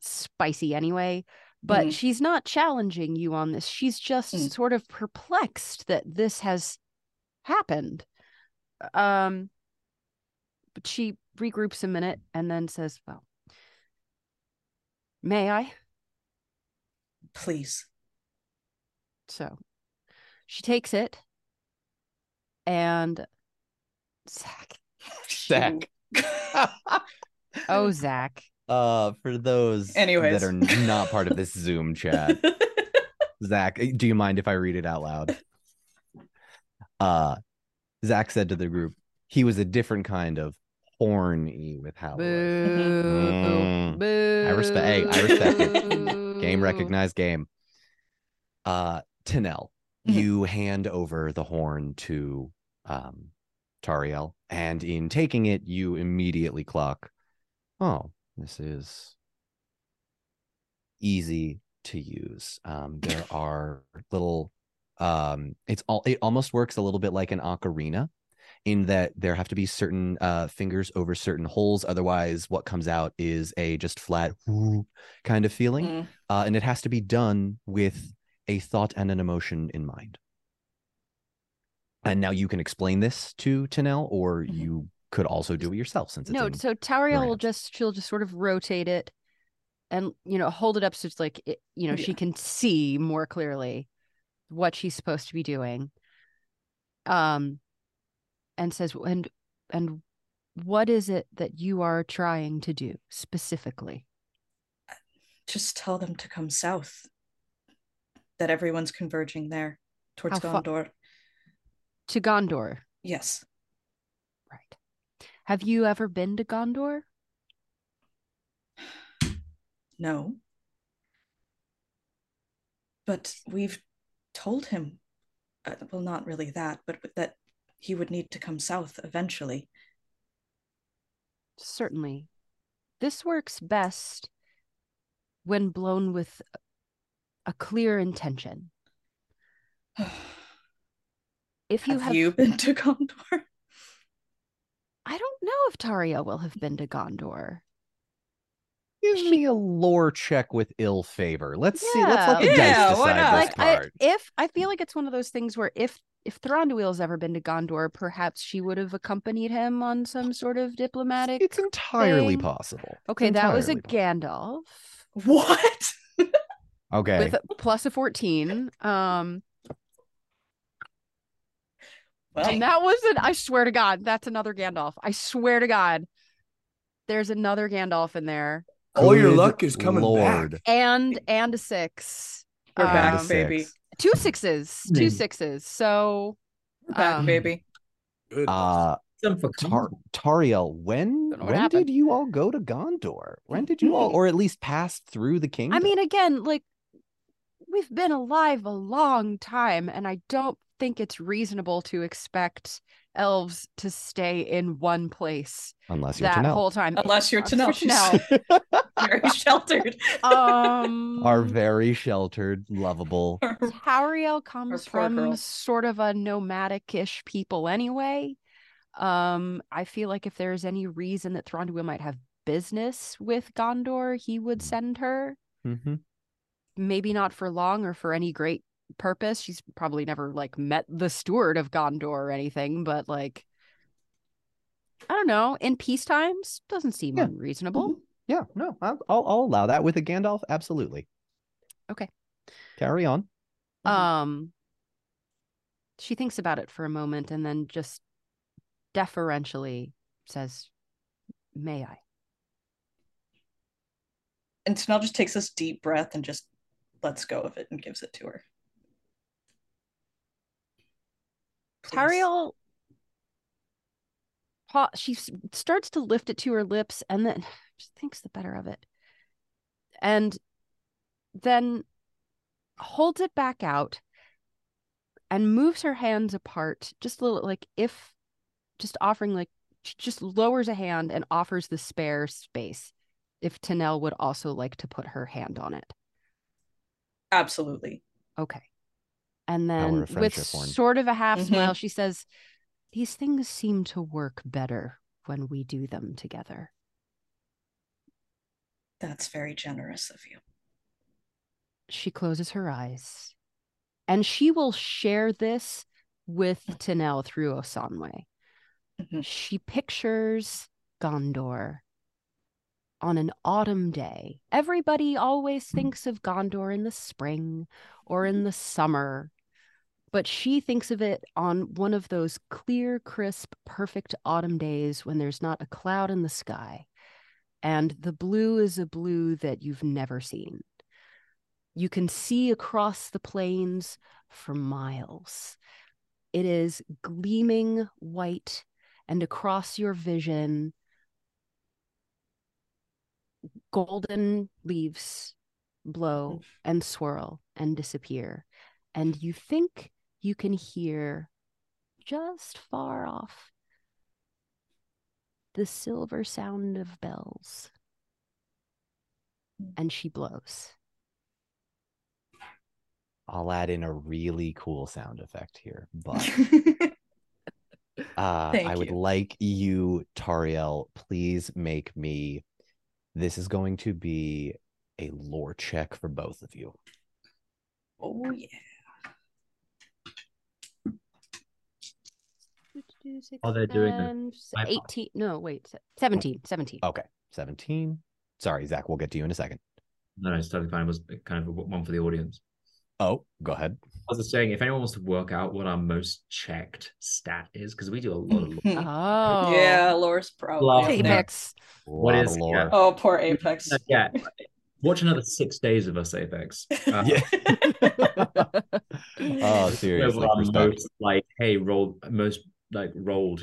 spicy anyway, but she's not challenging you on this. She's just sort of perplexed that this has happened. But she regroups a minute and then says, well, may I? Please. So she takes it and Zach. Oh, Zach. For those that are not part of this Zoom chat, Zach, do you mind if I read it out loud? Zach said to the group, he was a different kind of horny with how. I respect it. Game recognized game. Tenel, you hand over the horn to Tariel, and in taking it, you immediately clock, oh, this is easy to use. There are little, it almost works a little bit like an ocarina, in that there have to be certain fingers over certain holes. Otherwise, what comes out is a just flat kind of feeling. And it has to be done with a thought and an emotion in mind. And now you can explain this to Tenel, or you could also do it yourself, since it's so Tariel will she'll just sort of rotate it and, hold it up so it's like, she can see more clearly what she's supposed to be doing. And says, and what is it that you are trying to do specifically? Just tell them to come south. That everyone's converging there towards Gondor. To Gondor? Yes. Right. Have you ever been to Gondor? No. But we've told him, well, not really that, but that he would need to come south eventually. Certainly. This works best when blown with a clear intention. If you have you been to Gondor? I don't know if Tariel will have been to Gondor. Give me a lore check with ill favor. Let's see. Let's let the dice decide this part. I feel like it's one of those things where if Thranduil's ever been to Gondor, perhaps she would have accompanied him on some sort of diplomatic. It's entirely possible. Okay, that was a Gandalf. What? Okay. With plus a 14. And that wasn't, I swear to God, that's another Gandalf. I swear to God, there's another Gandalf in there. All your luck is coming back. And a 6. We're back, baby. 2 6s. 2 6s. So we're back, baby. Tariel, when did you all go to Gondor? When did you all, or at least pass through the kingdom? I mean, again, like, we've been alive a long time, and I don't think it's reasonable to expect elves to stay in one place unless you're that whole time. Unless you're Tenel. Very sheltered. Are very sheltered, lovable. Tariel comes from sort of a nomadic-ish people anyway. I feel like if there's any reason that Thranduil might have business with Gondor, he would send her. Mm-hmm. Maybe not for long or for any great purpose. She's probably never met the steward of Gondor or anything, but I don't know. In peace times, doesn't seem unreasonable. Mm-hmm. Yeah, no, I'll allow that with a Gandalf. Absolutely. Okay. Carry on. She thinks about it for a moment and then just deferentially says, "May I?" And Tenel just takes this deep breath and just lets go of it and gives it to her. Tariel, she starts to lift it to her lips and then she thinks the better of it. And then holds it back out and moves her hands apart just a little, just offering She just lowers a hand and offers the spare space if Tenelle would also like to put her hand on it. Absolutely. Okay. And then with sort of a half smile, she says, "These things seem to work better when we do them together." That's very generous of you. She closes her eyes, and she will share this with Tenelle through Osanwe. Mm-hmm. She pictures Gondor on an autumn day. Everybody always thinks of Gondor in the spring or in the summer, but she thinks of it on one of those clear, crisp, perfect autumn days when there's not a cloud in the sky, and the blue is a blue that you've never seen. You can see across the plains for miles. It is gleaming white, and across your vision, golden leaves blow and swirl and disappear. And you think you can hear, just far off, the silver sound of bells. And she blows. I'll add in a really cool sound effect here, but I would like you, Tariel, please make me, this is going to be a lore check for both of you. Oh, yeah. Are they doing 18? No, wait, 17. 17. Okay, 17. Sorry, Zach, we'll get to you in a second. No, it's totally fine. It was kind of one for the audience. Oh, go ahead. I was just saying, if anyone wants to work out what our most checked stat is, because we do a lot of lore. Oh. Yeah, lore's probably. Apex. What is lore? Yeah. Oh, poor Apex. Yeah. Watch another 6 days of us, Apex. Oh, seriously. Most, like, hey, rolled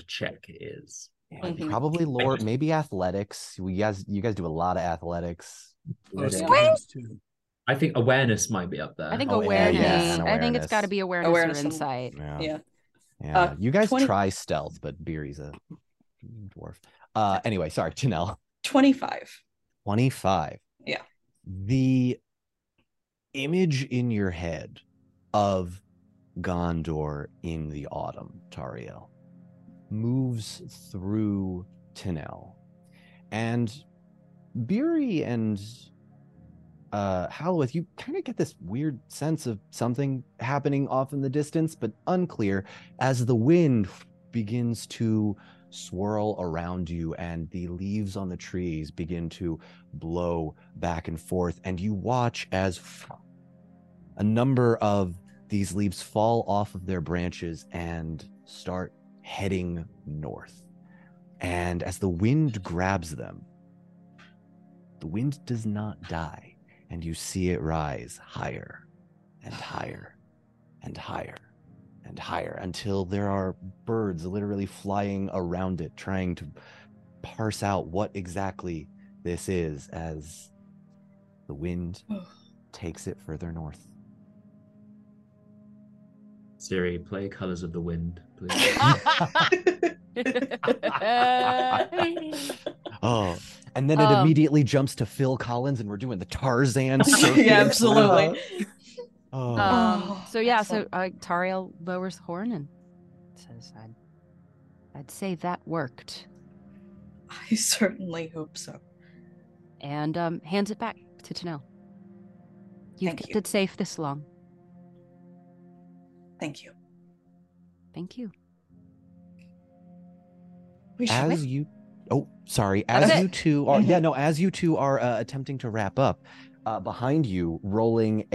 check is. Yeah, probably lore, maybe athletics. You guys do a lot of athletics. Oh, athletics. I think awareness might be up there. I think awareness. Yeah, awareness. I think it's got to be awareness or insight. Yeah. You guys try stealth, but Beery's a dwarf. Anyway, sorry, Janelle. 25. Yeah. The image in your head of Gondor in the autumn, Tariel, moves through Tenelle. And Beery and Halloweth, you kind of get this weird sense of something happening off in the distance, but unclear, as the wind begins to swirl around you and the leaves on the trees begin to blow back and forth, and you watch as a number of these leaves fall off of their branches and start heading north. And as the wind grabs them, the wind does not die. And you see it rise higher and higher and higher and higher until there are birds literally flying around it, trying to parse out what exactly this is as the wind takes it further north. Siri, play Colors of the Wind, please. Oh, and then it immediately jumps to Phil Collins, and we're doing the Tarzan. Yeah, absolutely. So Tariel lowers the horn and says, I'd say that worked. I certainly hope so. And hands it back to Tenelle. You've kept it safe this long. Thank you. As you two are attempting to wrap up, behind you, rolling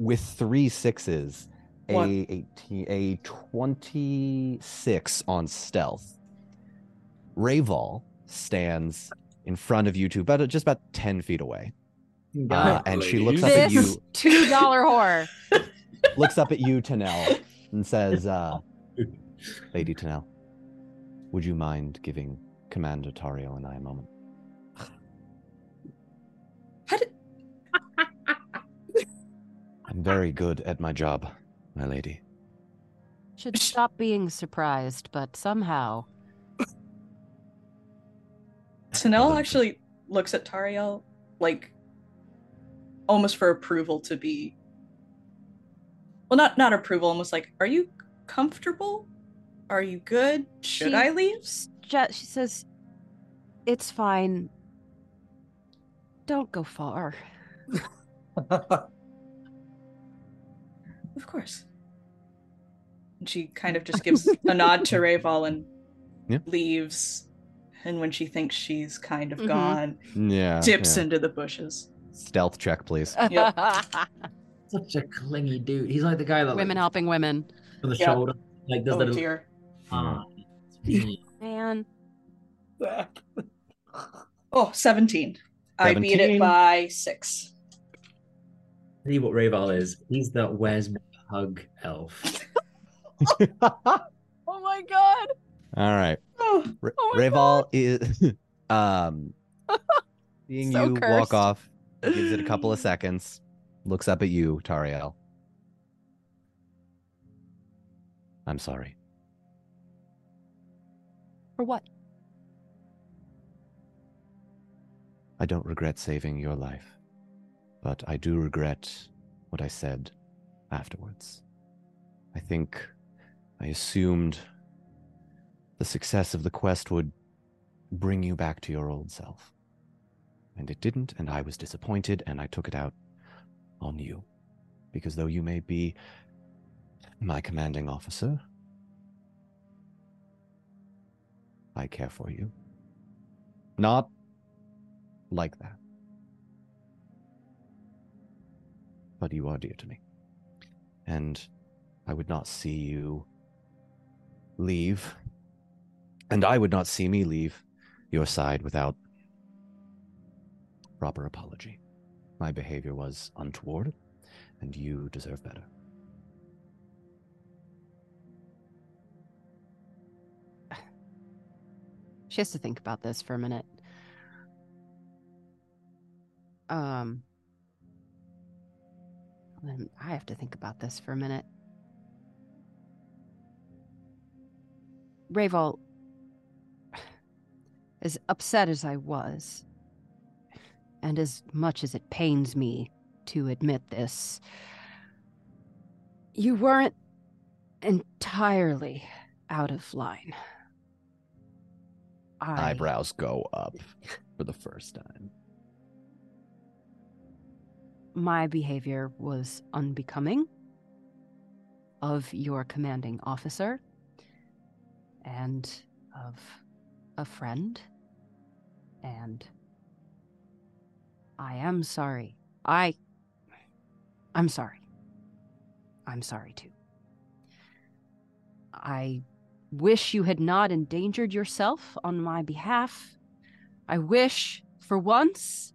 with 3 sixes, 26 on stealth. Raval stands in front of you two, but just about 10 feet away. And she looks up at you. $2 whore. Looks up at you, Tenelle, and says, Lady Tenelle, would you mind giving Commander Tariel and I a moment? I'm very good at my job, my lady. Should stop being surprised, but somehow Sinel actually looks at Tariel, like, almost for approval to be... Well, not approval, almost like, are you comfortable? Are you good? Should I leave? She says, it's fine. Don't go far. Of course. And she kind of just gives a nod to Rayval and leaves. And when she thinks she's kind of gone, dips into the bushes. Stealth check, please. Yep. Such a clingy dude. He's like the guy that... Women helping women. On the shoulder. Like, does dear. Man. Oh, 17. I beat it by 6. See what Rayval is. He's the Where's My Hug elf. Oh my god. All right. Oh Rayval is seeing so you cursed. Walk off, gives it a couple of seconds, looks up at you, Tariel. I'm sorry. For what? I don't regret saving your life, but I do regret what I said afterwards. I think I assumed the success of the quest would bring you back to your old self. And it didn't, and I was disappointed, and I took it out on you. Because though you may be my commanding officer, I care for you. Not like that. But you are dear to me. And I would not see you leave, and I would not see me leave your side without proper apology. My behavior was untoward, and you deserve better. She has to think about this for a minute. I have to think about this for a minute. Rayval, as upset as I was, and as much as it pains me to admit this, you weren't entirely out of line. Eyebrows go up for the first time. My behavior was unbecoming of your commanding officer and of a friend, and I am sorry. I'm sorry. I'm sorry too. I wish you had not endangered yourself on my behalf. I wish, for once,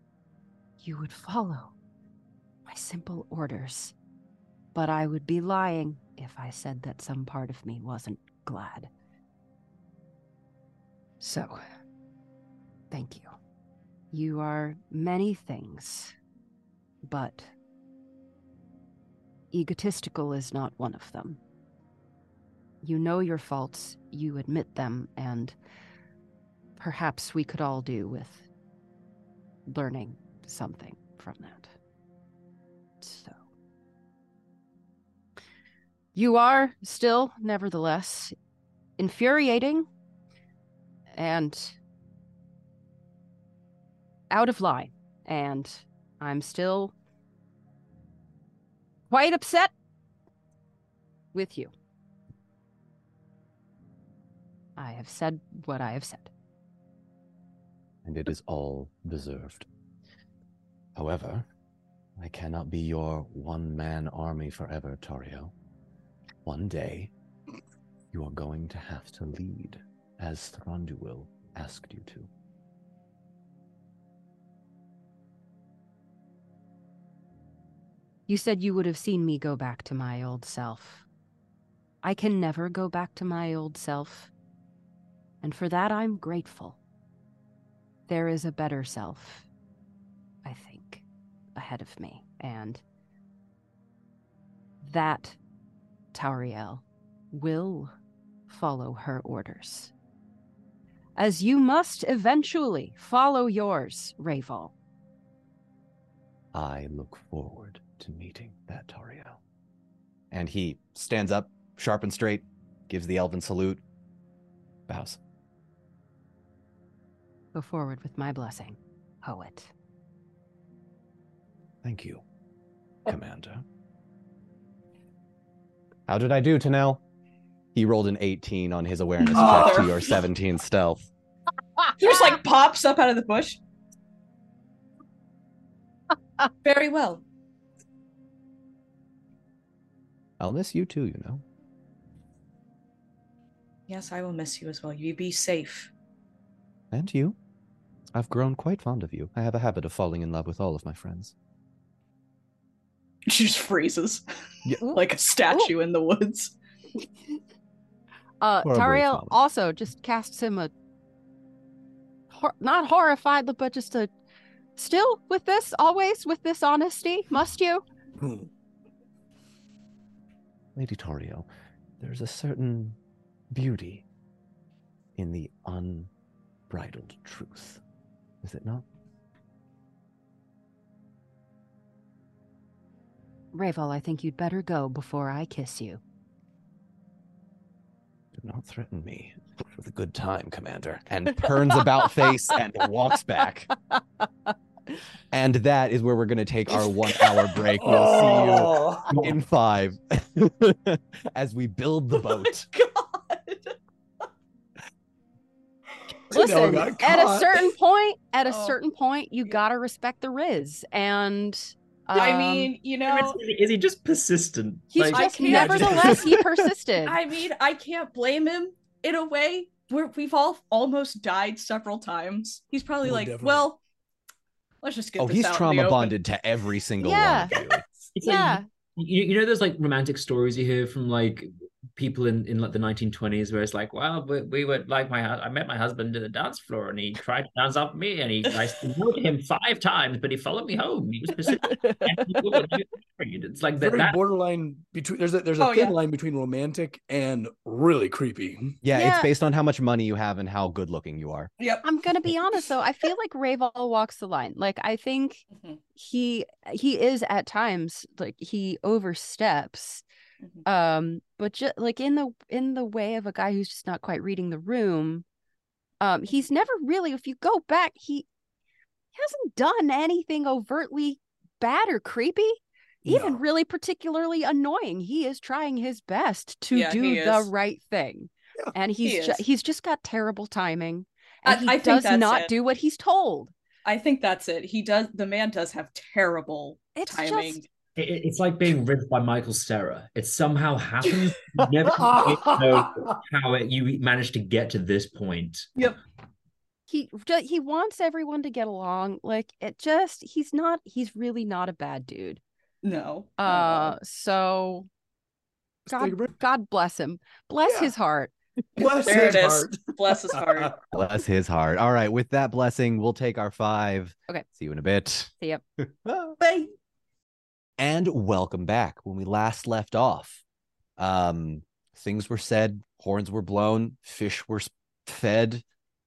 you would follow my simple orders. But I would be lying if I said that some part of me wasn't glad. So, thank you. You are many things, but egotistical is not one of them. You know your faults, you admit them, and perhaps we could all do with learning something from that. So, you are still, nevertheless, infuriating and out of line, and I'm still quite upset with you. I have said what I have said. And it is all deserved. However, I cannot be your one-man army forever, Tariel. One day, you are going to have to lead, as Thranduil asked you to. You said you would have seen me go back to my old self. I can never go back to my old self. And for that, I'm grateful. There is a better self, I think, ahead of me. And that Tariel will follow her orders. as you must eventually follow yours, Raval. I look forward to meeting that Tariel. And he stands up, sharp and straight, gives the elven salute, bows. Go forward with my blessing, poet. Thank you, Commander. How did I do, Tanel? He rolled an 18 on his awareness check to your 17 stealth. He just like pops up out of the bush. Very well. I'll miss you too, you know. Yes, I will miss you as well. You be safe. And you. I've grown quite fond of you. I have a habit of falling in love with all of my friends. She just freezes like a statue in the woods. Tariel also just casts him a... not horrified, but just a... Still with this, always with this honesty, must you? Lady Tariel, there's a certain beauty in the unbridled truth. Is it not? Raval, I think you'd better go before I kiss you. Do not threaten me with a good time, Commander. And turns about face and walks back. And that is where we're going to take our 1 hour break. We'll see you in 5 as we build the boat. Oh my God. Listen, no, at a certain point, you gotta respect the Riz, and I mean, you know, is he just persistent? He's like, just nevertheless he persisted. I mean, I can't blame him in a way. We've all almost died several times. He's probably definitely. Well, let's just get. Oh, he's trauma bonded to every single one. Of you. It's like, you know, those like romantic stories you hear from like. People in like the 1920s where it's like, well, we were like I met my husband at the dance floor and he tried to dance up me and I ignored him 5 times, but he followed me home. He was persistent. It's like that borderline between there's a thin line between romantic and really creepy. Yeah, it's based on how much money you have and how good looking you are. Yep. I'm gonna be honest though, I feel like Raval walks the line. Like I think he is at times like he oversteps. But just like in the way of a guy who's just not quite reading the room, he's never really, if you go back, he hasn't done anything overtly bad or creepy, really particularly annoying. He is trying his best to do the right thing, and he's just got terrible timing, and he does not do what he's told. I think that's it. He does. The man does have terrible timing. It's like being ripped by Michael Cera. It somehow happens. You never know how you managed to get to this point. Yep. He wants everyone to get along. Like it just he's really not a bad dude. No. So God bless him. Bless his heart. Bless his heart. Bless his heart. All right. With that blessing, we'll take our 5. Okay. See you in a bit. See you. Bye. And welcome back. When we last left off, things were said, horns were blown, fish were fed.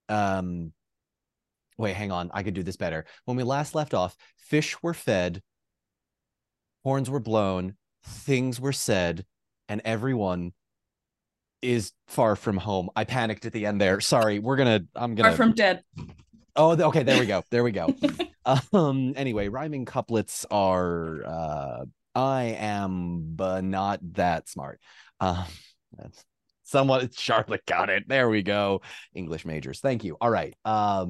Wait, hang on. I could do this better. When we last left off, fish were fed, horns were blown, things were said, and everyone is far from home. I panicked at the end there. Sorry, I'm gonna... Far from dead. Oh, okay. There we go. Anyway, rhyming couplets are I am but not that smart. Charlotte got it. There we go. English majors. Thank you. All right. A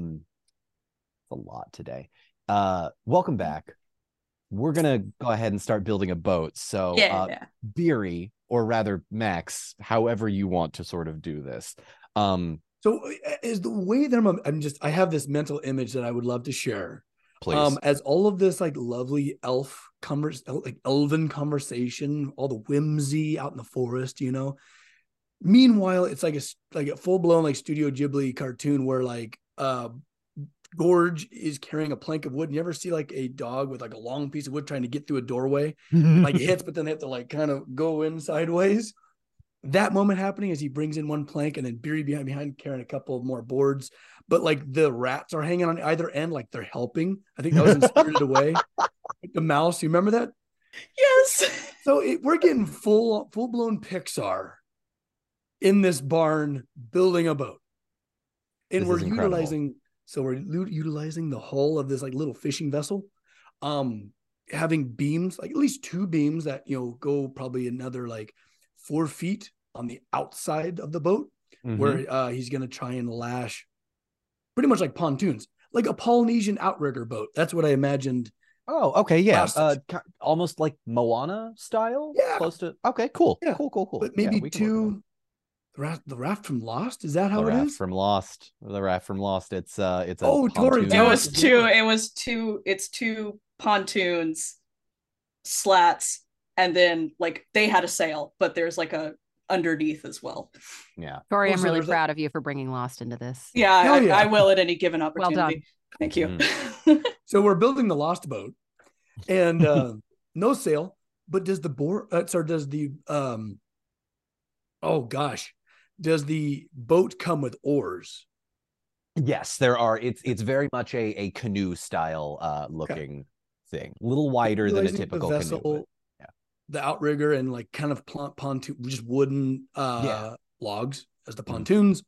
lot today. Welcome back. We're gonna go ahead and start building a boat. So Beery, or rather Max, however you want to sort of do this. So is the way that I have this mental image that I would love to share. Please. As all of this like lovely elven conversation, all the whimsy out in the forest, you know. Meanwhile, it's like a full blown like Studio Ghibli cartoon where like Gorge is carrying a plank of wood. And you ever see like a dog with like a long piece of wood trying to get through a doorway, like hits, but then they have to like kind of go in sideways. that moment happening as he brings in one plank and then Beery behind carrying a couple more boards, but like the rats are hanging on either end, like they're helping. I think that was in Spirited Away. Like the mouse, you remember that? Yes. So we're getting full blown Pixar in this barn building a boat, and this we're utilizing the hull of this like little fishing vessel, having beams, like at least two beams that, you know, go probably another like 4 feet on the outside of the boat, where he's going to try and lash pretty much like pontoons, like a Polynesian outrigger boat. That's what I imagined. Oh, okay. Yeah. Almost like Moana style. Yeah. Close to. Okay, cool. Yeah. Cool. But maybe two. The raft from Lost? Is that how it is? The raft from Lost. It's a pontoon. It's two pontoons, slats, and then like they had a sail, but there's like a underneath as well. Yeah. Tori, I'm really proud of you for bringing Lost into this. Yeah, yeah. I will at any given opportunity. Well done. Thank you. So we're building the Lost boat, and no sail, but does the boat come with oars? Yes, there are. It's very much a canoe style looking thing, a little wider than a typical vessel, canoe. Yeah. The outrigger and like kind of pontoon, just wooden logs as the pontoons,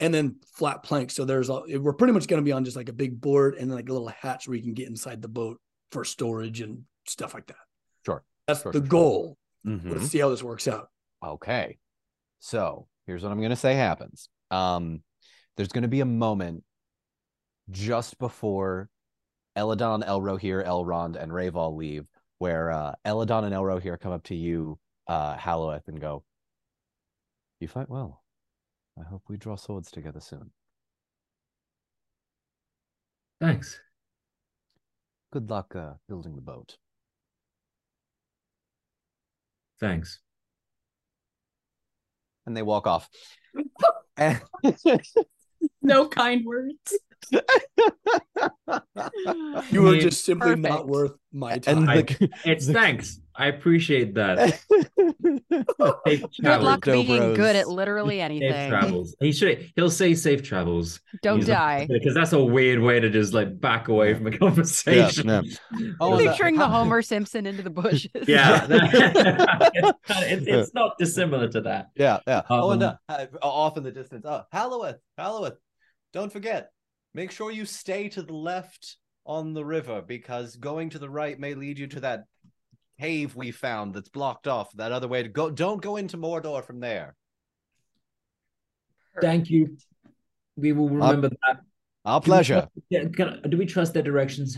and then flat planks. So we're pretty much going to be on just like a big board and like a little hatch where you can get inside the boat for storage and stuff like that. Sure, that's the goal. Let's see how this works out. Okay, so here's what I'm going to say happens. There's going to be a moment just before Eladon, Elrohir, Elrond, and Raeval leave where Eladon and Elrohir come up to you, Haloeth, and go, "You fight well. I hope we draw swords together soon." "Thanks. Good luck building the boat." "Thanks." And they walk off. No kind words. You are just simply perfect. Not worth my time. It's thanks. I appreciate that. Good luck being good at literally anything. Safe travels. He'll say safe travels. Don't die. Because that's a weird way to just like back away from a conversation. Yeah, no. Picturing the Homer Simpson into the bushes. Yeah. It's not dissimilar to that. Yeah. Yeah. Off in the distance. Oh, Haloeth. Don't forget, make sure you stay to the left on the river, because going to the right may lead you to that cave we found that's blocked off. That other way to go. Don't go into Mordor from there. Thank you. We will remember that. Our pleasure. Do we trust their directions?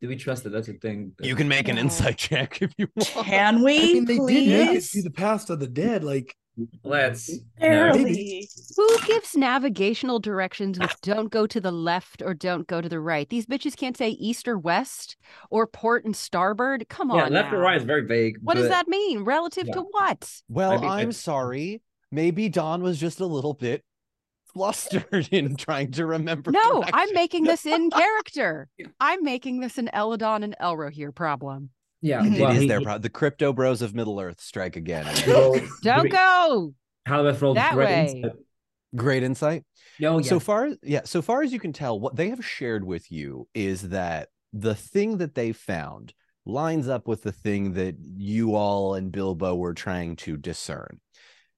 Do we trust that? That's a thing. You can make an insight check if you want. Can we? I mean, they did make it through the path of the dead, like. Who gives navigational directions with don't go to the left or don't go to the right? These bitches can't say east or west or port and starboard. Come on. Left or right is very vague. What does that mean? Relative to what? Well, I'm sorry. Maybe Don was just a little bit flustered in trying to remember. No, directions. I'm making this in character. I'm making this an Eladon and Elrohir problem. Yeah, the crypto bros of Middle Earth strike again. Don't go. Haloeth rolled that way. Insight. Great insight. No, yeah. So far as you can tell, what they have shared with you is that the thing that they found lines up with the thing that you all and Bilbo were trying to discern.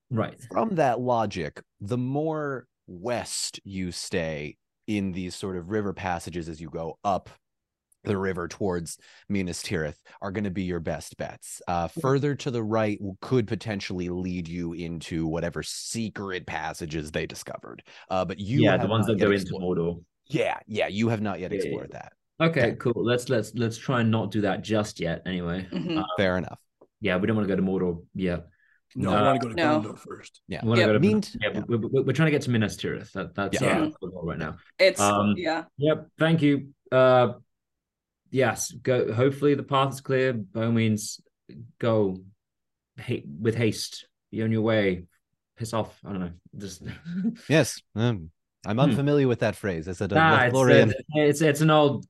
Right. From that logic, the more west you stay in these sort of river passages as you go up the river towards Minas Tirith are going to be your best bets. Further to the right could potentially lead you into whatever secret passages they discovered. But the ones that go into Mordor. Yeah, you have not yet explored that. Okay, cool. Let's try and not do that just yet. Anyway, fair enough. Yeah, we don't want to go to Mordor. Yeah, no, I want to go to Gondor first. Yeah, we're trying to get to Minas Tirith. That's our goal right now. It's Thank you. Yes, go. Hopefully the path is clear. By all means, go with haste. Be on your way. Piss off. I don't know. Just yes. I'm unfamiliar with that phrase. It's it's an old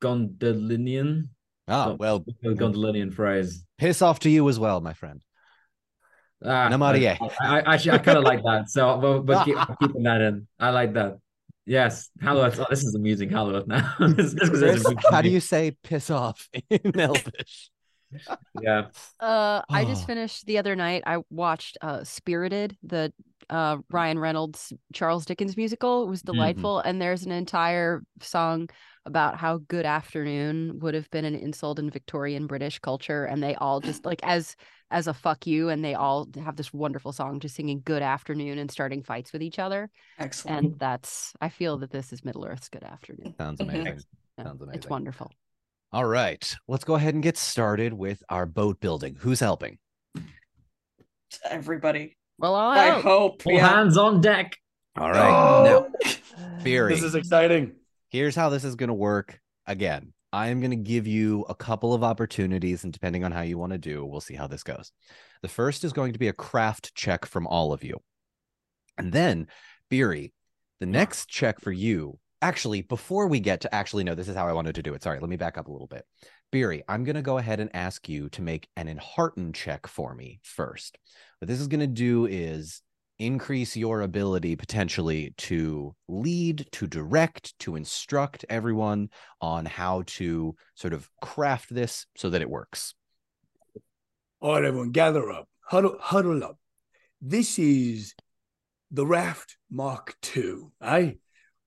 Gondolinian phrase. Piss off to you as well, my friend. I kind of like that. So, but keeping that in, I like that. Yes, Halloweth. Oh, this is amusing. Halloweth now. How do you say piss off in Elvish? Yeah. I just finished the other night. I watched Spirited, the Ryan Reynolds, Charles Dickens musical. It was delightful. Mm-hmm. And there's an entire song about how good afternoon would have been an insult in Victorian British culture. And they all just like as a fuck you. And they all have this wonderful song just singing good afternoon and starting fights with each other. Excellent. And that's, I feel that this is Middle Earth's good afternoon. Sounds amazing. Mm-hmm. Sounds amazing. It's wonderful. All right. Let's go ahead and get started with our boat building. Who's helping? Everybody. Well, I hope. Yeah. Hands on deck. All right. No. Now, Fury. This is exciting. Here's how this is going to work. Again, I am going to give you a couple of opportunities, and depending on how you want to do, we'll see how this goes. The first is going to be a craft check from all of you. And then, Beery, the next check for you, actually, before we get to no, this is how I wanted to do it. Sorry, let me back up a little bit. Beery, I'm going to go ahead and ask you to make an Enhearten check for me first. What this is going to do is increase your ability potentially to lead, to direct, to instruct everyone on how to sort of craft this so that it works. All right, everyone, gather up, huddle up. This is the Raft Mark II, eh?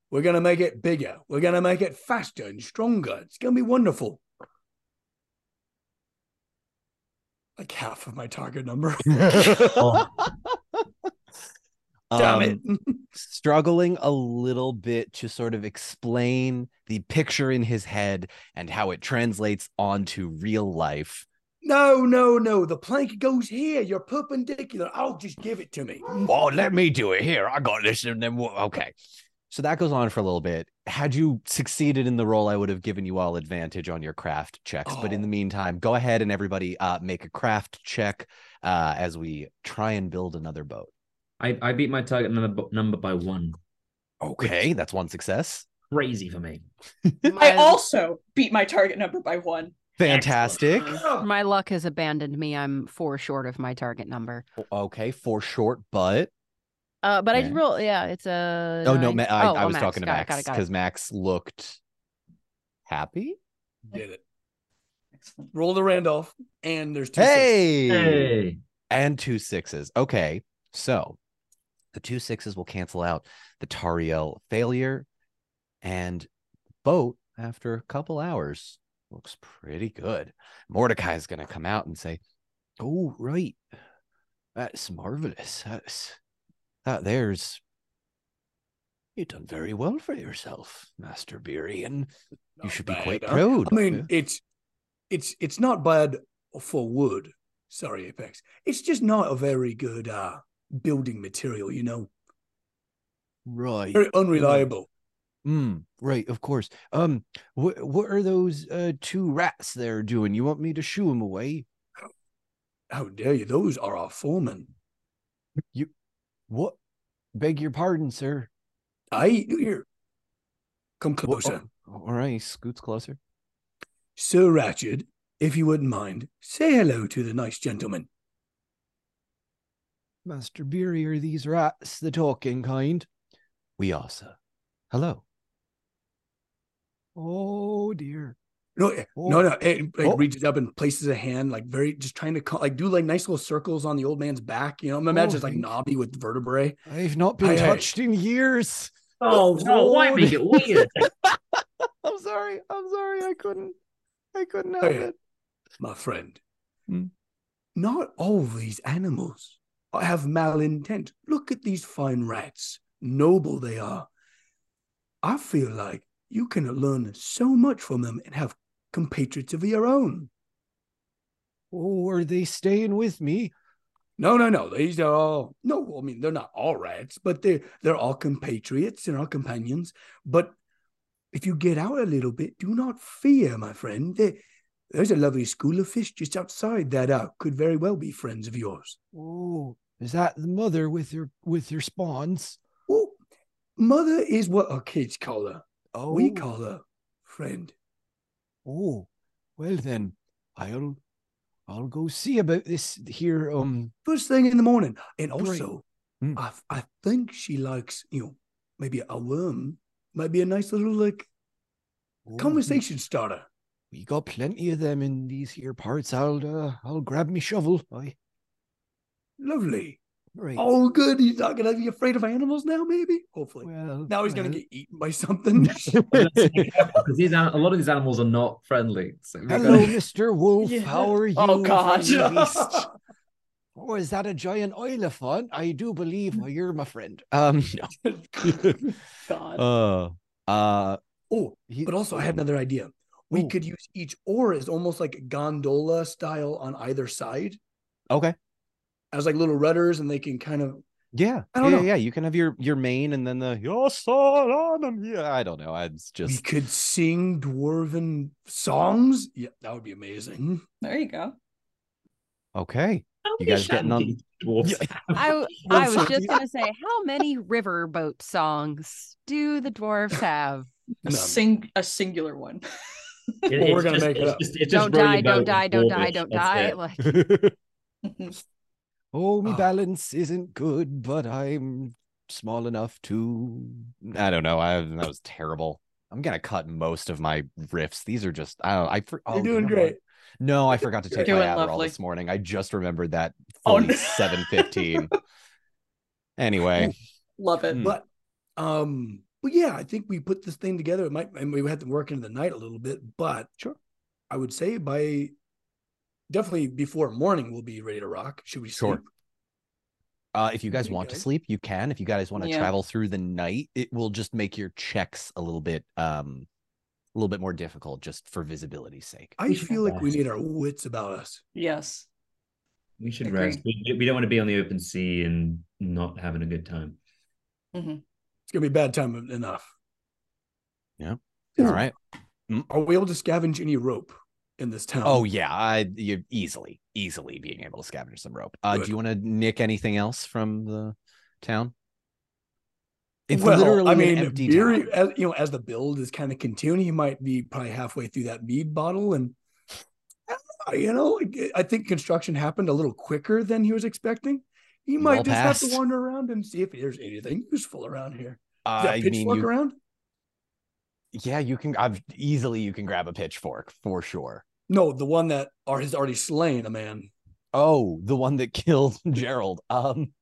We're going to make it bigger. We're going to make it faster and stronger. It's going to be wonderful. Like half of my target number. Damn it. Struggling a little bit to sort of explain the picture in his head and how it translates onto real life. No. The plank goes here. You're perpendicular. I'll just give it to me. Oh, let me do it here. I got this. And then, okay. So that goes on for a little bit. Had you succeeded in the role, I would have given you all advantage on your craft checks. Oh. But in the meantime, go ahead and everybody make a craft check as we try and build another boat. I beat my target number by 1. Okay, that's one success. Crazy for me. I also beat my target number by 1. Fantastic. Excellent. My luck has abandoned me. I'm 4 short of my target number. Okay, 4 short, but... but I did roll. Yeah, it's a. Oh no, I was talking to Max because Max looked happy. Did it? Excellent. Roll the Randolph, and there's 2 sixes. Hey, and 2 sixes. Okay, so the 2 sixes will cancel out the Tariel failure, and the boat after a couple hours looks pretty good. Mordecai's gonna come out and say, "Oh right, that's marvelous." You've done very well for yourself, Master Beery, and you should be quite proud. I mean, it's not bad for wood. Sorry, Apex. It's just not a very good building material, you know. Right. Very unreliable. Right, of course. What are those 2 rats there doing? You want me to shoo them away? How dare you? Those are our foremen. You... What? Beg your pardon, sir. Come closer. Oh, all right, scoots closer. Sir Ratchet, if you wouldn't mind, say hello to the nice gentleman. Master Beery, are these rats the talking kind? We are, sir. Hello. Oh, dear. No. It reaches up and places a hand, like very, just trying to do like nice little circles on the old man's back. You know, imagine it's like knobby with vertebrae. I've not been touched in years. Oh no! Why make it weird? I'm sorry. I couldn't help it, my friend. Not all these animals have malintent. Look at these fine rats. Noble they are. I feel like you can learn so much from them and have compatriots of your own. Oh, are they staying with me? No. These are all... No, I mean, they're not all rats, but they're all compatriots and all companions. But if you get out a little bit, do not fear, my friend. There's a lovely school of fish just outside that could very well be friends of yours. Oh, is that the mother with her spawns? Oh, mother is what our kids call her. Oh. We call her friend. Oh, well then, I'll I'll go see about this here. First thing in the morning. And also, right. I think she likes, you know, maybe a worm. Might be a nice little, like, conversation starter. We got plenty of them in these here parts. I'll grab me shovel. Aye. Lovely. Right. Oh, good. He's not going to be afraid of animals now, maybe? Hopefully. Well, now he's going to get eaten by something. Because a lot of these animals are not friendly. So hello, Mr. Wolf. Yeah. How are you? Oh, God. Oh, is that a giant oilophant? I do believe you're my friend. No. God. But also I had another idea. We could use each oar as almost like gondola style on either side. Okay. As like little rudders, and they can kind of I don't know. Yeah, you can have your main, and then the I don't know. We could sing dwarven songs. Yeah, that would be amazing. There you go. Okay. You guys getting on dwarves? I was just gonna say, how many riverboat songs do the dwarves have? A singular one. We're gonna make it up. Don't die, don't die, don't die, don't die. Like. Oh, my balance isn't good, but I'm small enough to... I don't know. That was terrible. I'm going to cut most of my riffs. These are just... You're doing great. No, I forgot to take my Adderall this morning. I just remembered that 7:15. Anyway. Love it. But yeah, I think we put this thing together. And we had to work into the night a little bit, but sure. I would say by... Definitely before morning, we'll be ready to rock. Should we sleep? Sure. If you guys want to sleep, you can. If you guys want to travel through the night, it will just make your checks a little bit more difficult just for visibility's sake. I feel like we need our wits about us. Yes. We should rest. We don't want to be on the open sea and not having a good time. Mm-hmm. It's going to be a bad time enough. Yeah. All right. Are we able to scavenge any rope in this town? Oh yeah, you're easily being able to scavenge some rope. Do you want to nick anything else from the town? It's literally an empty town. As the build is kind of continuing, you might be probably halfway through that mead bottle, and I think construction happened a little quicker than he was expecting. He might just have to wander around and see if there's anything useful around here. Around? Yeah, you can. You can grab a pitchfork for sure. No, the one that has already slain a man. Oh, the one that killed Gerald. You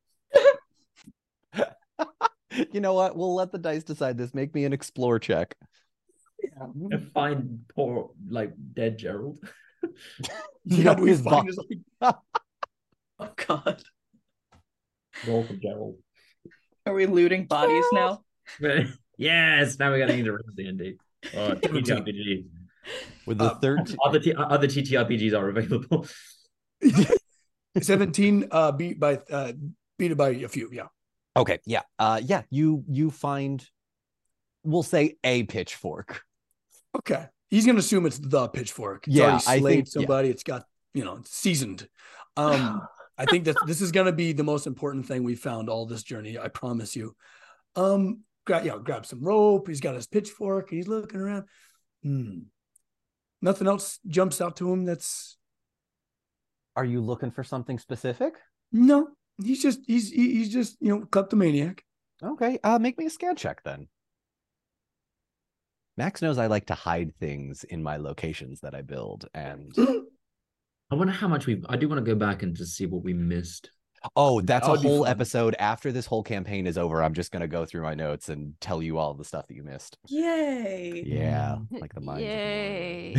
know what? We'll let the dice decide this. Make me an explore check. Yeah. Find poor, like, dead Gerald. Oh God. Roll for Gerald. Are we looting bodies now? Yes, now we got to need to run the ND. TTRPG. With the other TTRPGs are available. 17 beat by a few, yeah. Okay, yeah. You find, we'll say, a pitchfork. Okay. He's going to assume it's the pitchfork. It's already slayed somebody. Yeah. It's got, it's seasoned. I think that this is going to be the most important thing we found all this journey, I promise you. Grab some rope. He's got his pitchfork. He's looking around. Nothing else jumps out to him. Are you looking for something specific? No, he's just kleptomaniac. Okay, make me a scan check then. Max knows I like to hide things in my locations that I build, and I wonder how much I do want to go back and just see what we missed. Oh, that's a whole episode. After this whole campaign is over, I'm just going to go through my notes and tell you all the stuff that you missed. Yay. Yeah. Like the mind. Yay.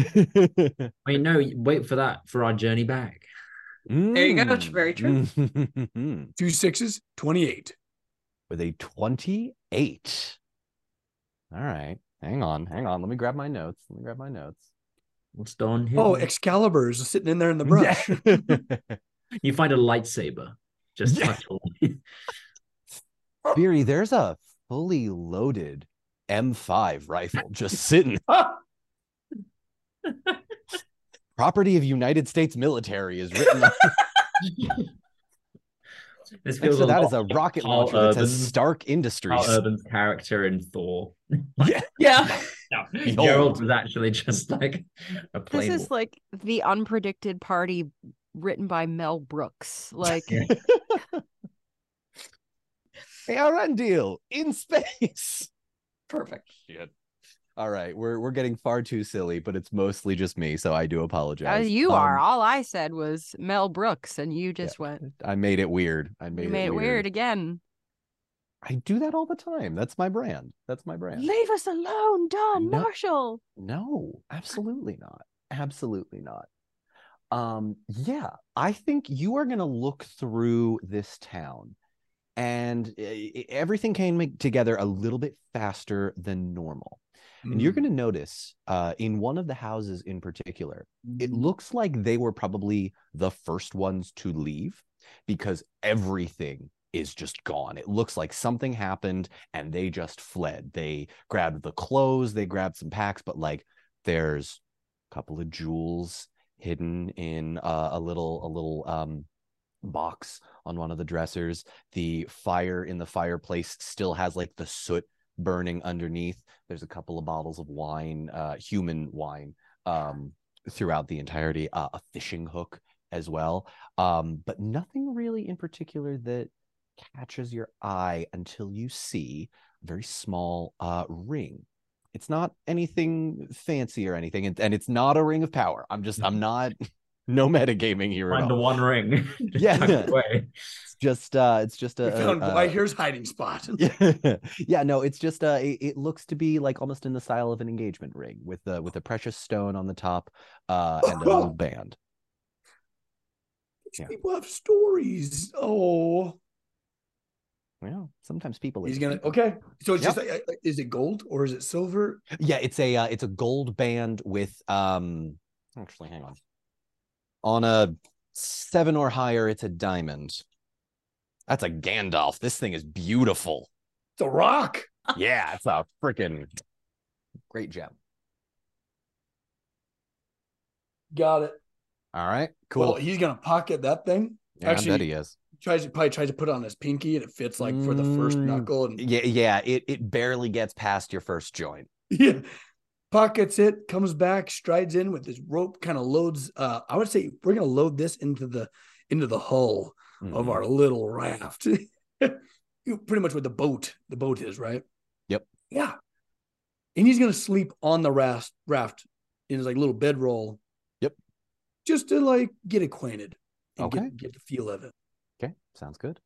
Wait, no, wait for that for our journey back. There you go. That's very true. 2 6s, 28. With a 28. All right. Hang on. Let me grab my notes. What's done here? Oh, Excalibur is sitting in there in the brush. Yeah. You find a lightsaber. Just Beery, there's a fully loaded M5 rifle just sitting. Property of United States military is written. That is a rocket launcher. It's a Stark Industries. Carl Urban's character in Thor. Yeah. Gerald was actually just like a plane. This is like the unpredicted party written by Mel Brooks. Like, Arendil in space. Perfect. Shit. All right, we're getting far too silly, but it's mostly just me, so I do apologize. You are. All I said was Mel Brooks, and you just went. I made it weird. You made it weird again. I do that all the time. That's my brand. That's my brand. Leave us alone, Don Marshall. No, absolutely not. Absolutely not. Yeah, I think you are going to look through this town, and everything came together a little bit faster than normal. And you're going to notice in one of the houses in particular, it looks like they were probably the first ones to leave because everything is just gone. It looks like something happened and they just fled. They grabbed the clothes, they grabbed some packs, but like there's a couple of jewels hidden in a little box on one of the dressers. The fire in the fireplace still has like the soot burning underneath. There's a couple of bottles of wine, human wine, throughout the entirety, a fishing hook as well, but nothing really in particular that catches your eye until you see a very small ring. It's not anything fancy or anything, and it's not a ring of power. I'm not metagaming here. Find the one ring. Here's hiding spot. It's just it looks to be like almost in the style of an engagement ring with a precious stone on the top and a little band. These people have stories. Oh. Well, sometimes people. So it's just is it gold or is it silver? Yeah, it's a gold band with actually, hang on. On a 7 or higher, it's a diamond. That's a Gandalf. This thing is beautiful. It's a rock. Yeah, it's a freaking great gem. Got it. All right, cool. Well, he's gonna pocket that thing. Yeah, actually, I bet he is. Tries to put it on his pinky, and it fits like for the first knuckle. And it barely gets past your first joint. Yeah. Pockets it, comes back, strides in with his rope, kind of loads. I would say we're going to load this into the hull of our little raft. Pretty much what the boat is, right? Yep. Yeah. And he's going to sleep on the raft in his like little bedroll. Yep. Just to like get acquainted and get the feel of it. Okay. Sounds good.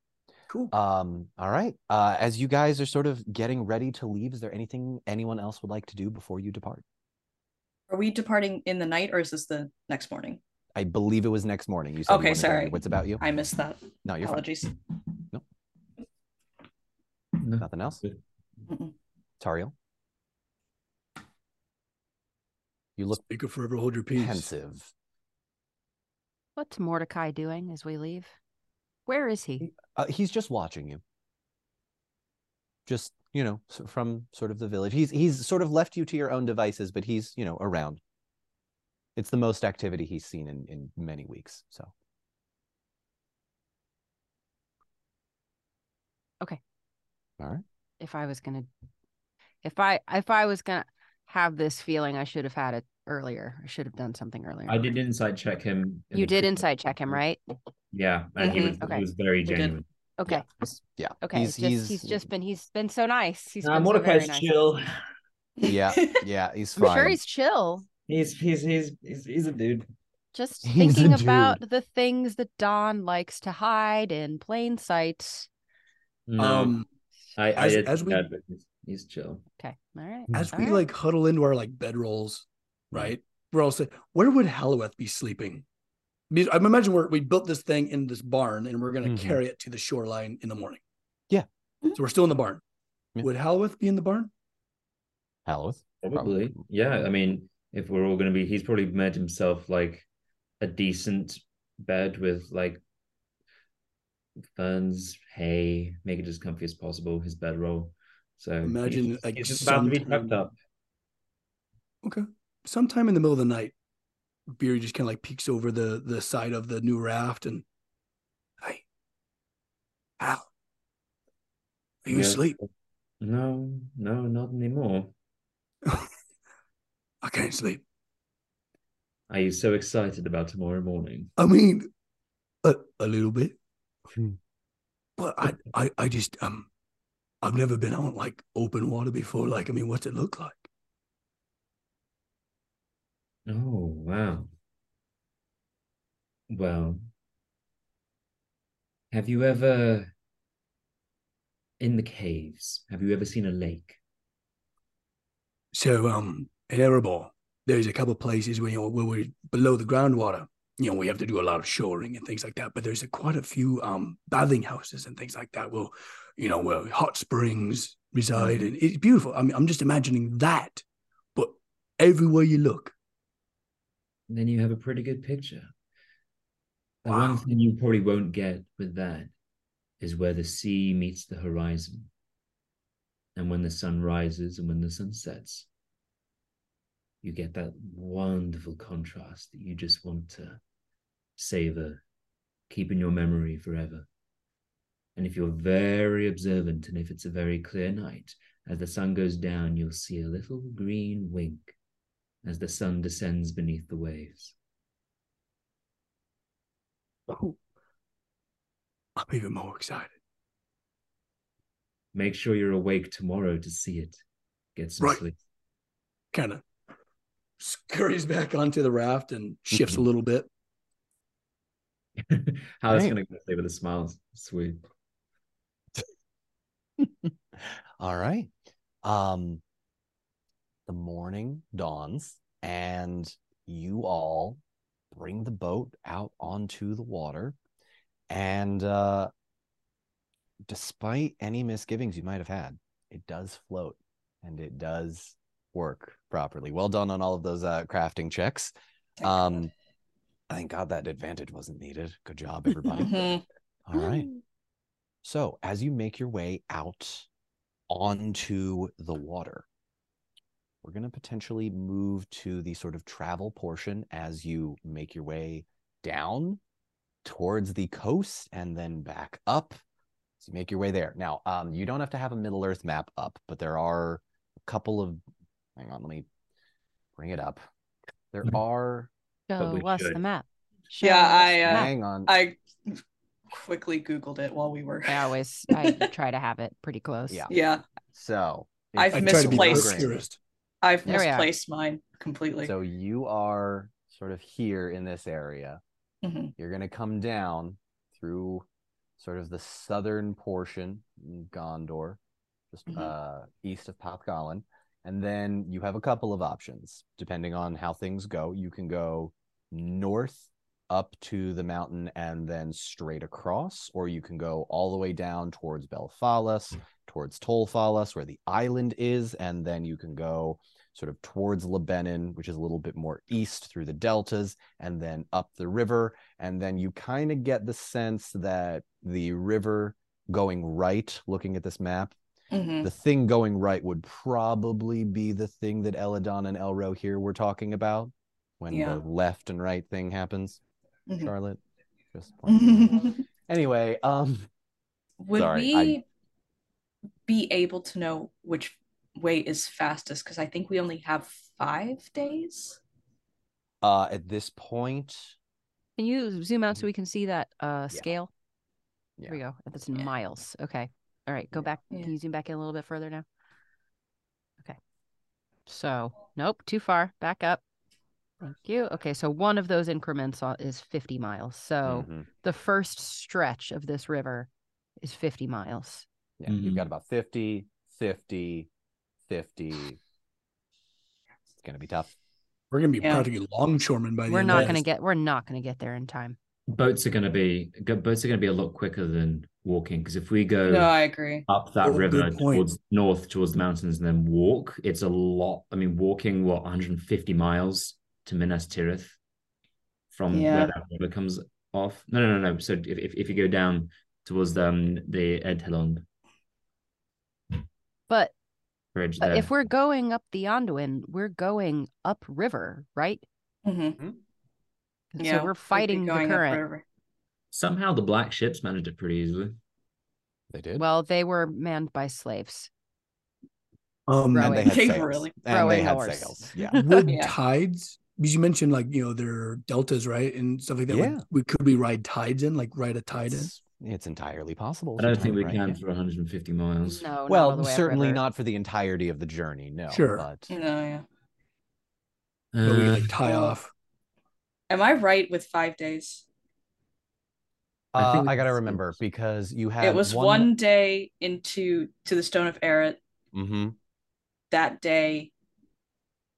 Cool. All right. As you guys are sort of getting ready to leave, is there anything anyone else would like to do before you depart? Are we departing in the night, or is this the next morning? I believe it was next morning. You said okay, sorry. What's about you? I missed that. No, you're fine. No. Nothing else? Tariel? You look bigger forever, hold your peace. Pensive. What's Mordecai doing as we leave? Where is he? He's just watching you. Just, from sort of the village. He's sort of left you to your own devices, but he's, around. It's the most activity he's seen in many weeks, so. Okay. All right. If I was gonna have this feeling, I should have had it earlier. I should have done something earlier. I did insight check him. You did insight check him, right? Yeah, and he was very genuine. Okay. Yeah. Okay. He's been so nice. He's been Mordecai's so nice. Chill. Yeah, he's fine. I'm sure he's chill. He's a dude. Just thinking about the things that Don likes to hide in plain sight. He's chill. Okay. All right. As we huddle into our bedrolls, right? We're all saying, where would Halloweth be sleeping? I imagine we built this thing in this barn, and we're going to carry it to the shoreline in the morning. Yeah. So we're still in the barn. Yeah. Would Halloweth be in the barn? Halloweth? Probably. Yeah. I mean, if we're all going to be, he's probably made himself like a decent bed with like ferns, hay, make it as comfy as possible, his bedroll. So imagine it's just about to be tucked up. Okay. Sometime in the middle of the night, Beery just kind of peeks over the side of the new raft and, hey, Al, are you asleep? No, not anymore. I can't sleep. Are you so excited about tomorrow morning? I mean, A little bit. But I just, I've never been on like open water before. Like, I mean, what's it look like? Oh, wow. Well, have you ever, in the caves, have you ever seen a lake? So, in Erebor, there's a couple of places where, you know, where we're below the groundwater. You know, we have to do a lot of shoring and things like that, but there's quite a few bathing houses and things like that. Well, you know, where hot springs reside, and it's beautiful. I mean, I'm just imagining that, but everywhere you look, and then you have a pretty good picture. The one thing you probably won't get with that is where the sea meets the horizon, and when the sun rises and when the sun sets. You get that wonderful contrast that you just want to savor, keep in your memory forever. And if you're very observant, and if it's a very clear night, as the sun goes down, you'll see a little green wink as the sun descends beneath the waves. Oh, I'm even more excited. Make sure you're awake tomorrow to see it. Get some sleep. Kind of scurries back onto the raft and shifts a little bit. How's it going to go with a smile? Sweet. All right. The morning dawns and you all bring the boat out onto the water. And despite any misgivings you might have had, it does float and it does work properly. Well done on all of those crafting checks. Thank God that advantage wasn't needed. Good job, everybody. All right. So as you make your way out onto the water, we're going to potentially move to the sort of travel portion as you make your way down towards the coast and then back up. So you make your way there. Now, you don't have to have a Middle Earth map up, but there are a couple of... Hang on, let me bring it up. There are... Show us the map. Hang on. I quickly Googled it while we were... I try to have it pretty close. Yeah. So... I've misplaced mine completely. So you are sort of here in this area. You're going to come down through sort of the southern portion in Gondor, just east of Popgallan. And then you have a couple of options, depending on how things go. You can go north up to the mountain and then straight across, or you can go all the way down towards Belfalas, towards Tol Falas, where the island is, and then you can go sort of towards Lebennin, which is a little bit more east through the deltas, and then up the river. And then you kind of get the sense that the river going right, looking at this map, the thing going right would probably be the thing that Edhelond and Elro here were talking about when the left and right thing happens. Charlotte, just anyway, would we be able to know which way is fastest? Because I think we only have 5 days. At this point, can you zoom out so we can see that scale? Here we go. That's in miles. Okay. All right, go back. Can you zoom back in a little bit further now? Okay. So, nope, too far. Back up. Thank you. Okay, so one of those increments is 50 miles. So the first stretch of this river is 50 miles. Yeah, you've got about 50, 50, 50. It's going to be tough. We're going to be practically longshoremen by the end. We're not going to get there in time. Boats are going to be a lot quicker than walking, because if we go up that river towards north, towards the mountains, and then walk, it's a lot. I mean, walking, what, 150 miles to Minas Tirith from where that river comes off? No. So if you go down towards the Edhelond bridge there. If we're going up the Anduin, we're going upriver, right? So we're fighting the current. Somehow the black ships managed it pretty easily. They did. Well, they were manned by slaves. And they had sails. Yeah. Would tides because you mentioned like, you know, there are deltas, right? And stuff like that. Yeah. Like, could we ride tides in, like ride a tide in? It's entirely possible. I don't think we can for 150 miles. No. Well, certainly not for the entirety of the journey. No. Sure. But, but we like tie off. Am I right with 5 days? I gotta remember because you had it was one day to the Stone of Eret. Mm-hmm. That day,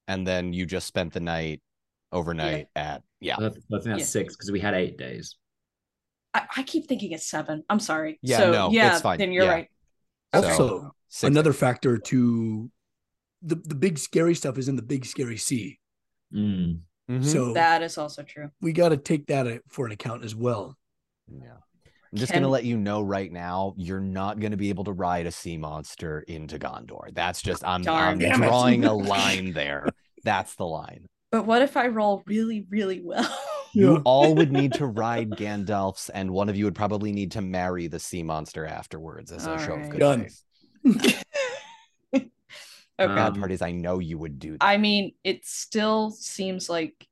and then you just spent the night overnight at that's 6 because we had 8 days. I keep thinking it's 7. I'm sorry. Yeah, so, no, it's fine. Then you're right. Also, so, another factor to the big scary stuff is in the big scary sea. Mm. Mm-hmm. So that is also true. We got to take that for an account as well. Yeah, I'm just gonna let you know right now, you're not gonna be able to ride a sea monster into Gondor. That's just I'm drawing a line there. That's the line. But what if I roll really, really well? You all would need to ride Gandalfs, and one of you would probably need to marry the sea monster afterwards as a show of good faith. Okay. God parties, I know you would do that. I mean, it still seems like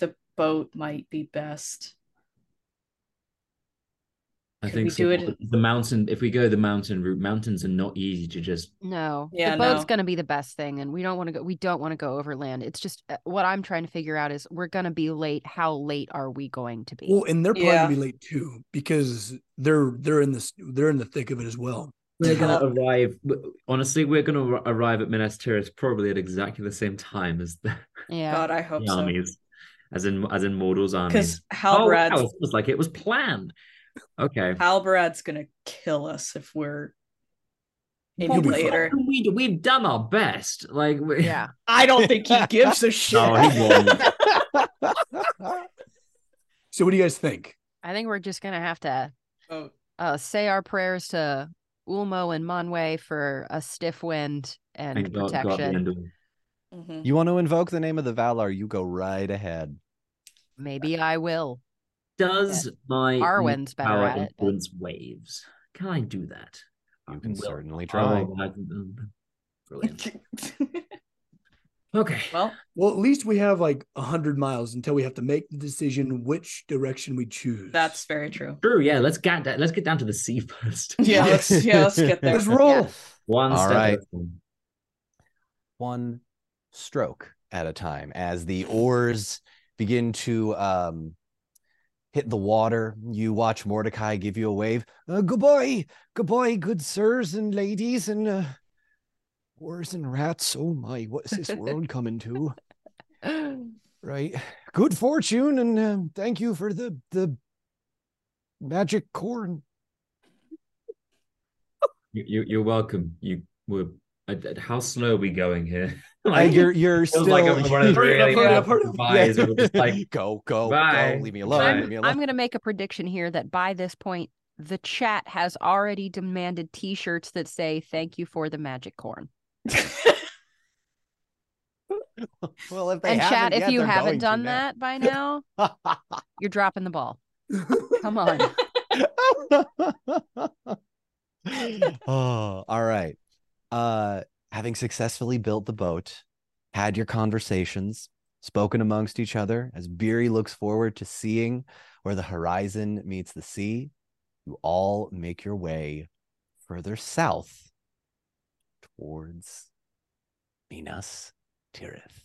the boat might be best. I think so. The mountain, if we go the mountain route, mountains are not easy to just. No, the boat's going to be the best thing, and we don't want to go overland. It's just what I'm trying to figure out is we're going to be late. How late are we going to be? Well, and they're probably going to be late too because they're in the thick of it as well. We're going to arrive. Honestly, we're going to arrive at Minas Tirith probably at exactly the same time as the. Yeah, God, I hope so. Armies, as in Mordor's army. Because Halbrad was like it was planned. Okay. Halbrad's gonna kill us if we're in later. We've done our best. Like, I don't think he gives a shit. Oh, he won't. So, what do you guys think? I think we're just gonna have to say our prayers to Ulmo and Monwe for a stiff wind and protection. You want to invoke the name of the Valar? You go right ahead. Maybe I will. Does my power influence waves? Can I do that? You can certainly try. Brilliant. Okay. Well, at least we have like 100 miles until we have to make the decision which direction we choose. That's very true. True. Yeah. Let's get down to the sea first. Yeah. Let's get there. Let's roll. Yeah. One stroke at a time as the oars begin to hit the water. You watch Mordecai give you a wave. Good boy, good sirs and ladies and wars and rats. Oh my, what's this world coming to? Right. Good fortune and thank you for the magic corn. You're welcome. You were. How slow are we going here? Like you're still like one of the really vibes. We're just like go, leave me alone. I'm going to make a prediction here that by this point the chat has already demanded T-shirts that say "Thank you for the magic corn." Well, if they and chat, if you haven't done that by now, you're dropping the ball. Come on. Oh, all right. Having successfully built the boat, had your conversations, spoken amongst each other, as Beery looks forward to seeing where the horizon meets the sea, you all make your way further south towards Minas Tirith.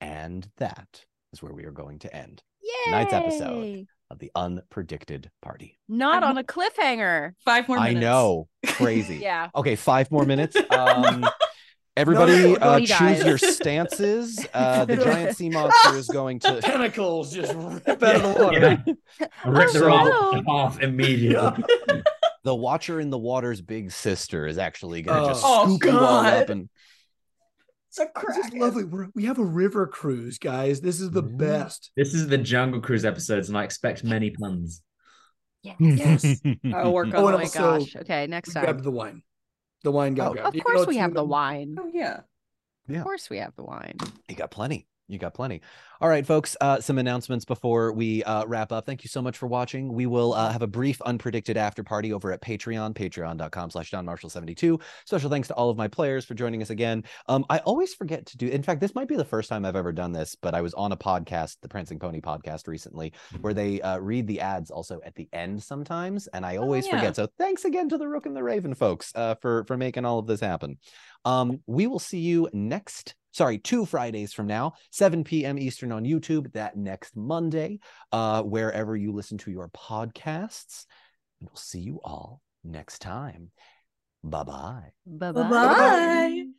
And that is where we are going to end tonight's episode of The Unpredicted Party. Not on a cliffhanger. 5 more minutes. I know. Crazy. Yeah. Okay, 5 more minutes. Everybody choose your stances. The giant sea monster is going to... Tentacles just rip out of the water. Yeah. Rip them off immediately. The Watcher in the Water's big sister is actually going to just scoop you all up and... It's a crack. This is lovely. We have a river cruise, guys. This is the best. This is the Jungle Cruise episodes, and I expect many puns. Yes. I'll work on. Oh my gosh. Okay, next time. Grab the wine. The wine got. Of course we have the wine. Oh yeah. Of course we have the wine. You got plenty. You got plenty. All right, folks, some announcements before we wrap up. Thank you so much for watching. We will have a brief unpredicted after party over at Patreon, patreon.com/DonMarshall72. Special thanks to all of my players for joining us again. I always forget to do, in fact, this might be the first time I've ever done this, but I was on a podcast, the Prancing Pony podcast recently, where they read the ads also at the end sometimes. And I always forget. So thanks again to the Rook and the Raven folks for making all of this happen. We will see you next, sorry, 2 Fridays from now, 7 p.m. Eastern on YouTube, that next Monday, wherever you listen to your podcasts. We'll see you all next time. Bye-bye. Bye-bye. Bye-bye.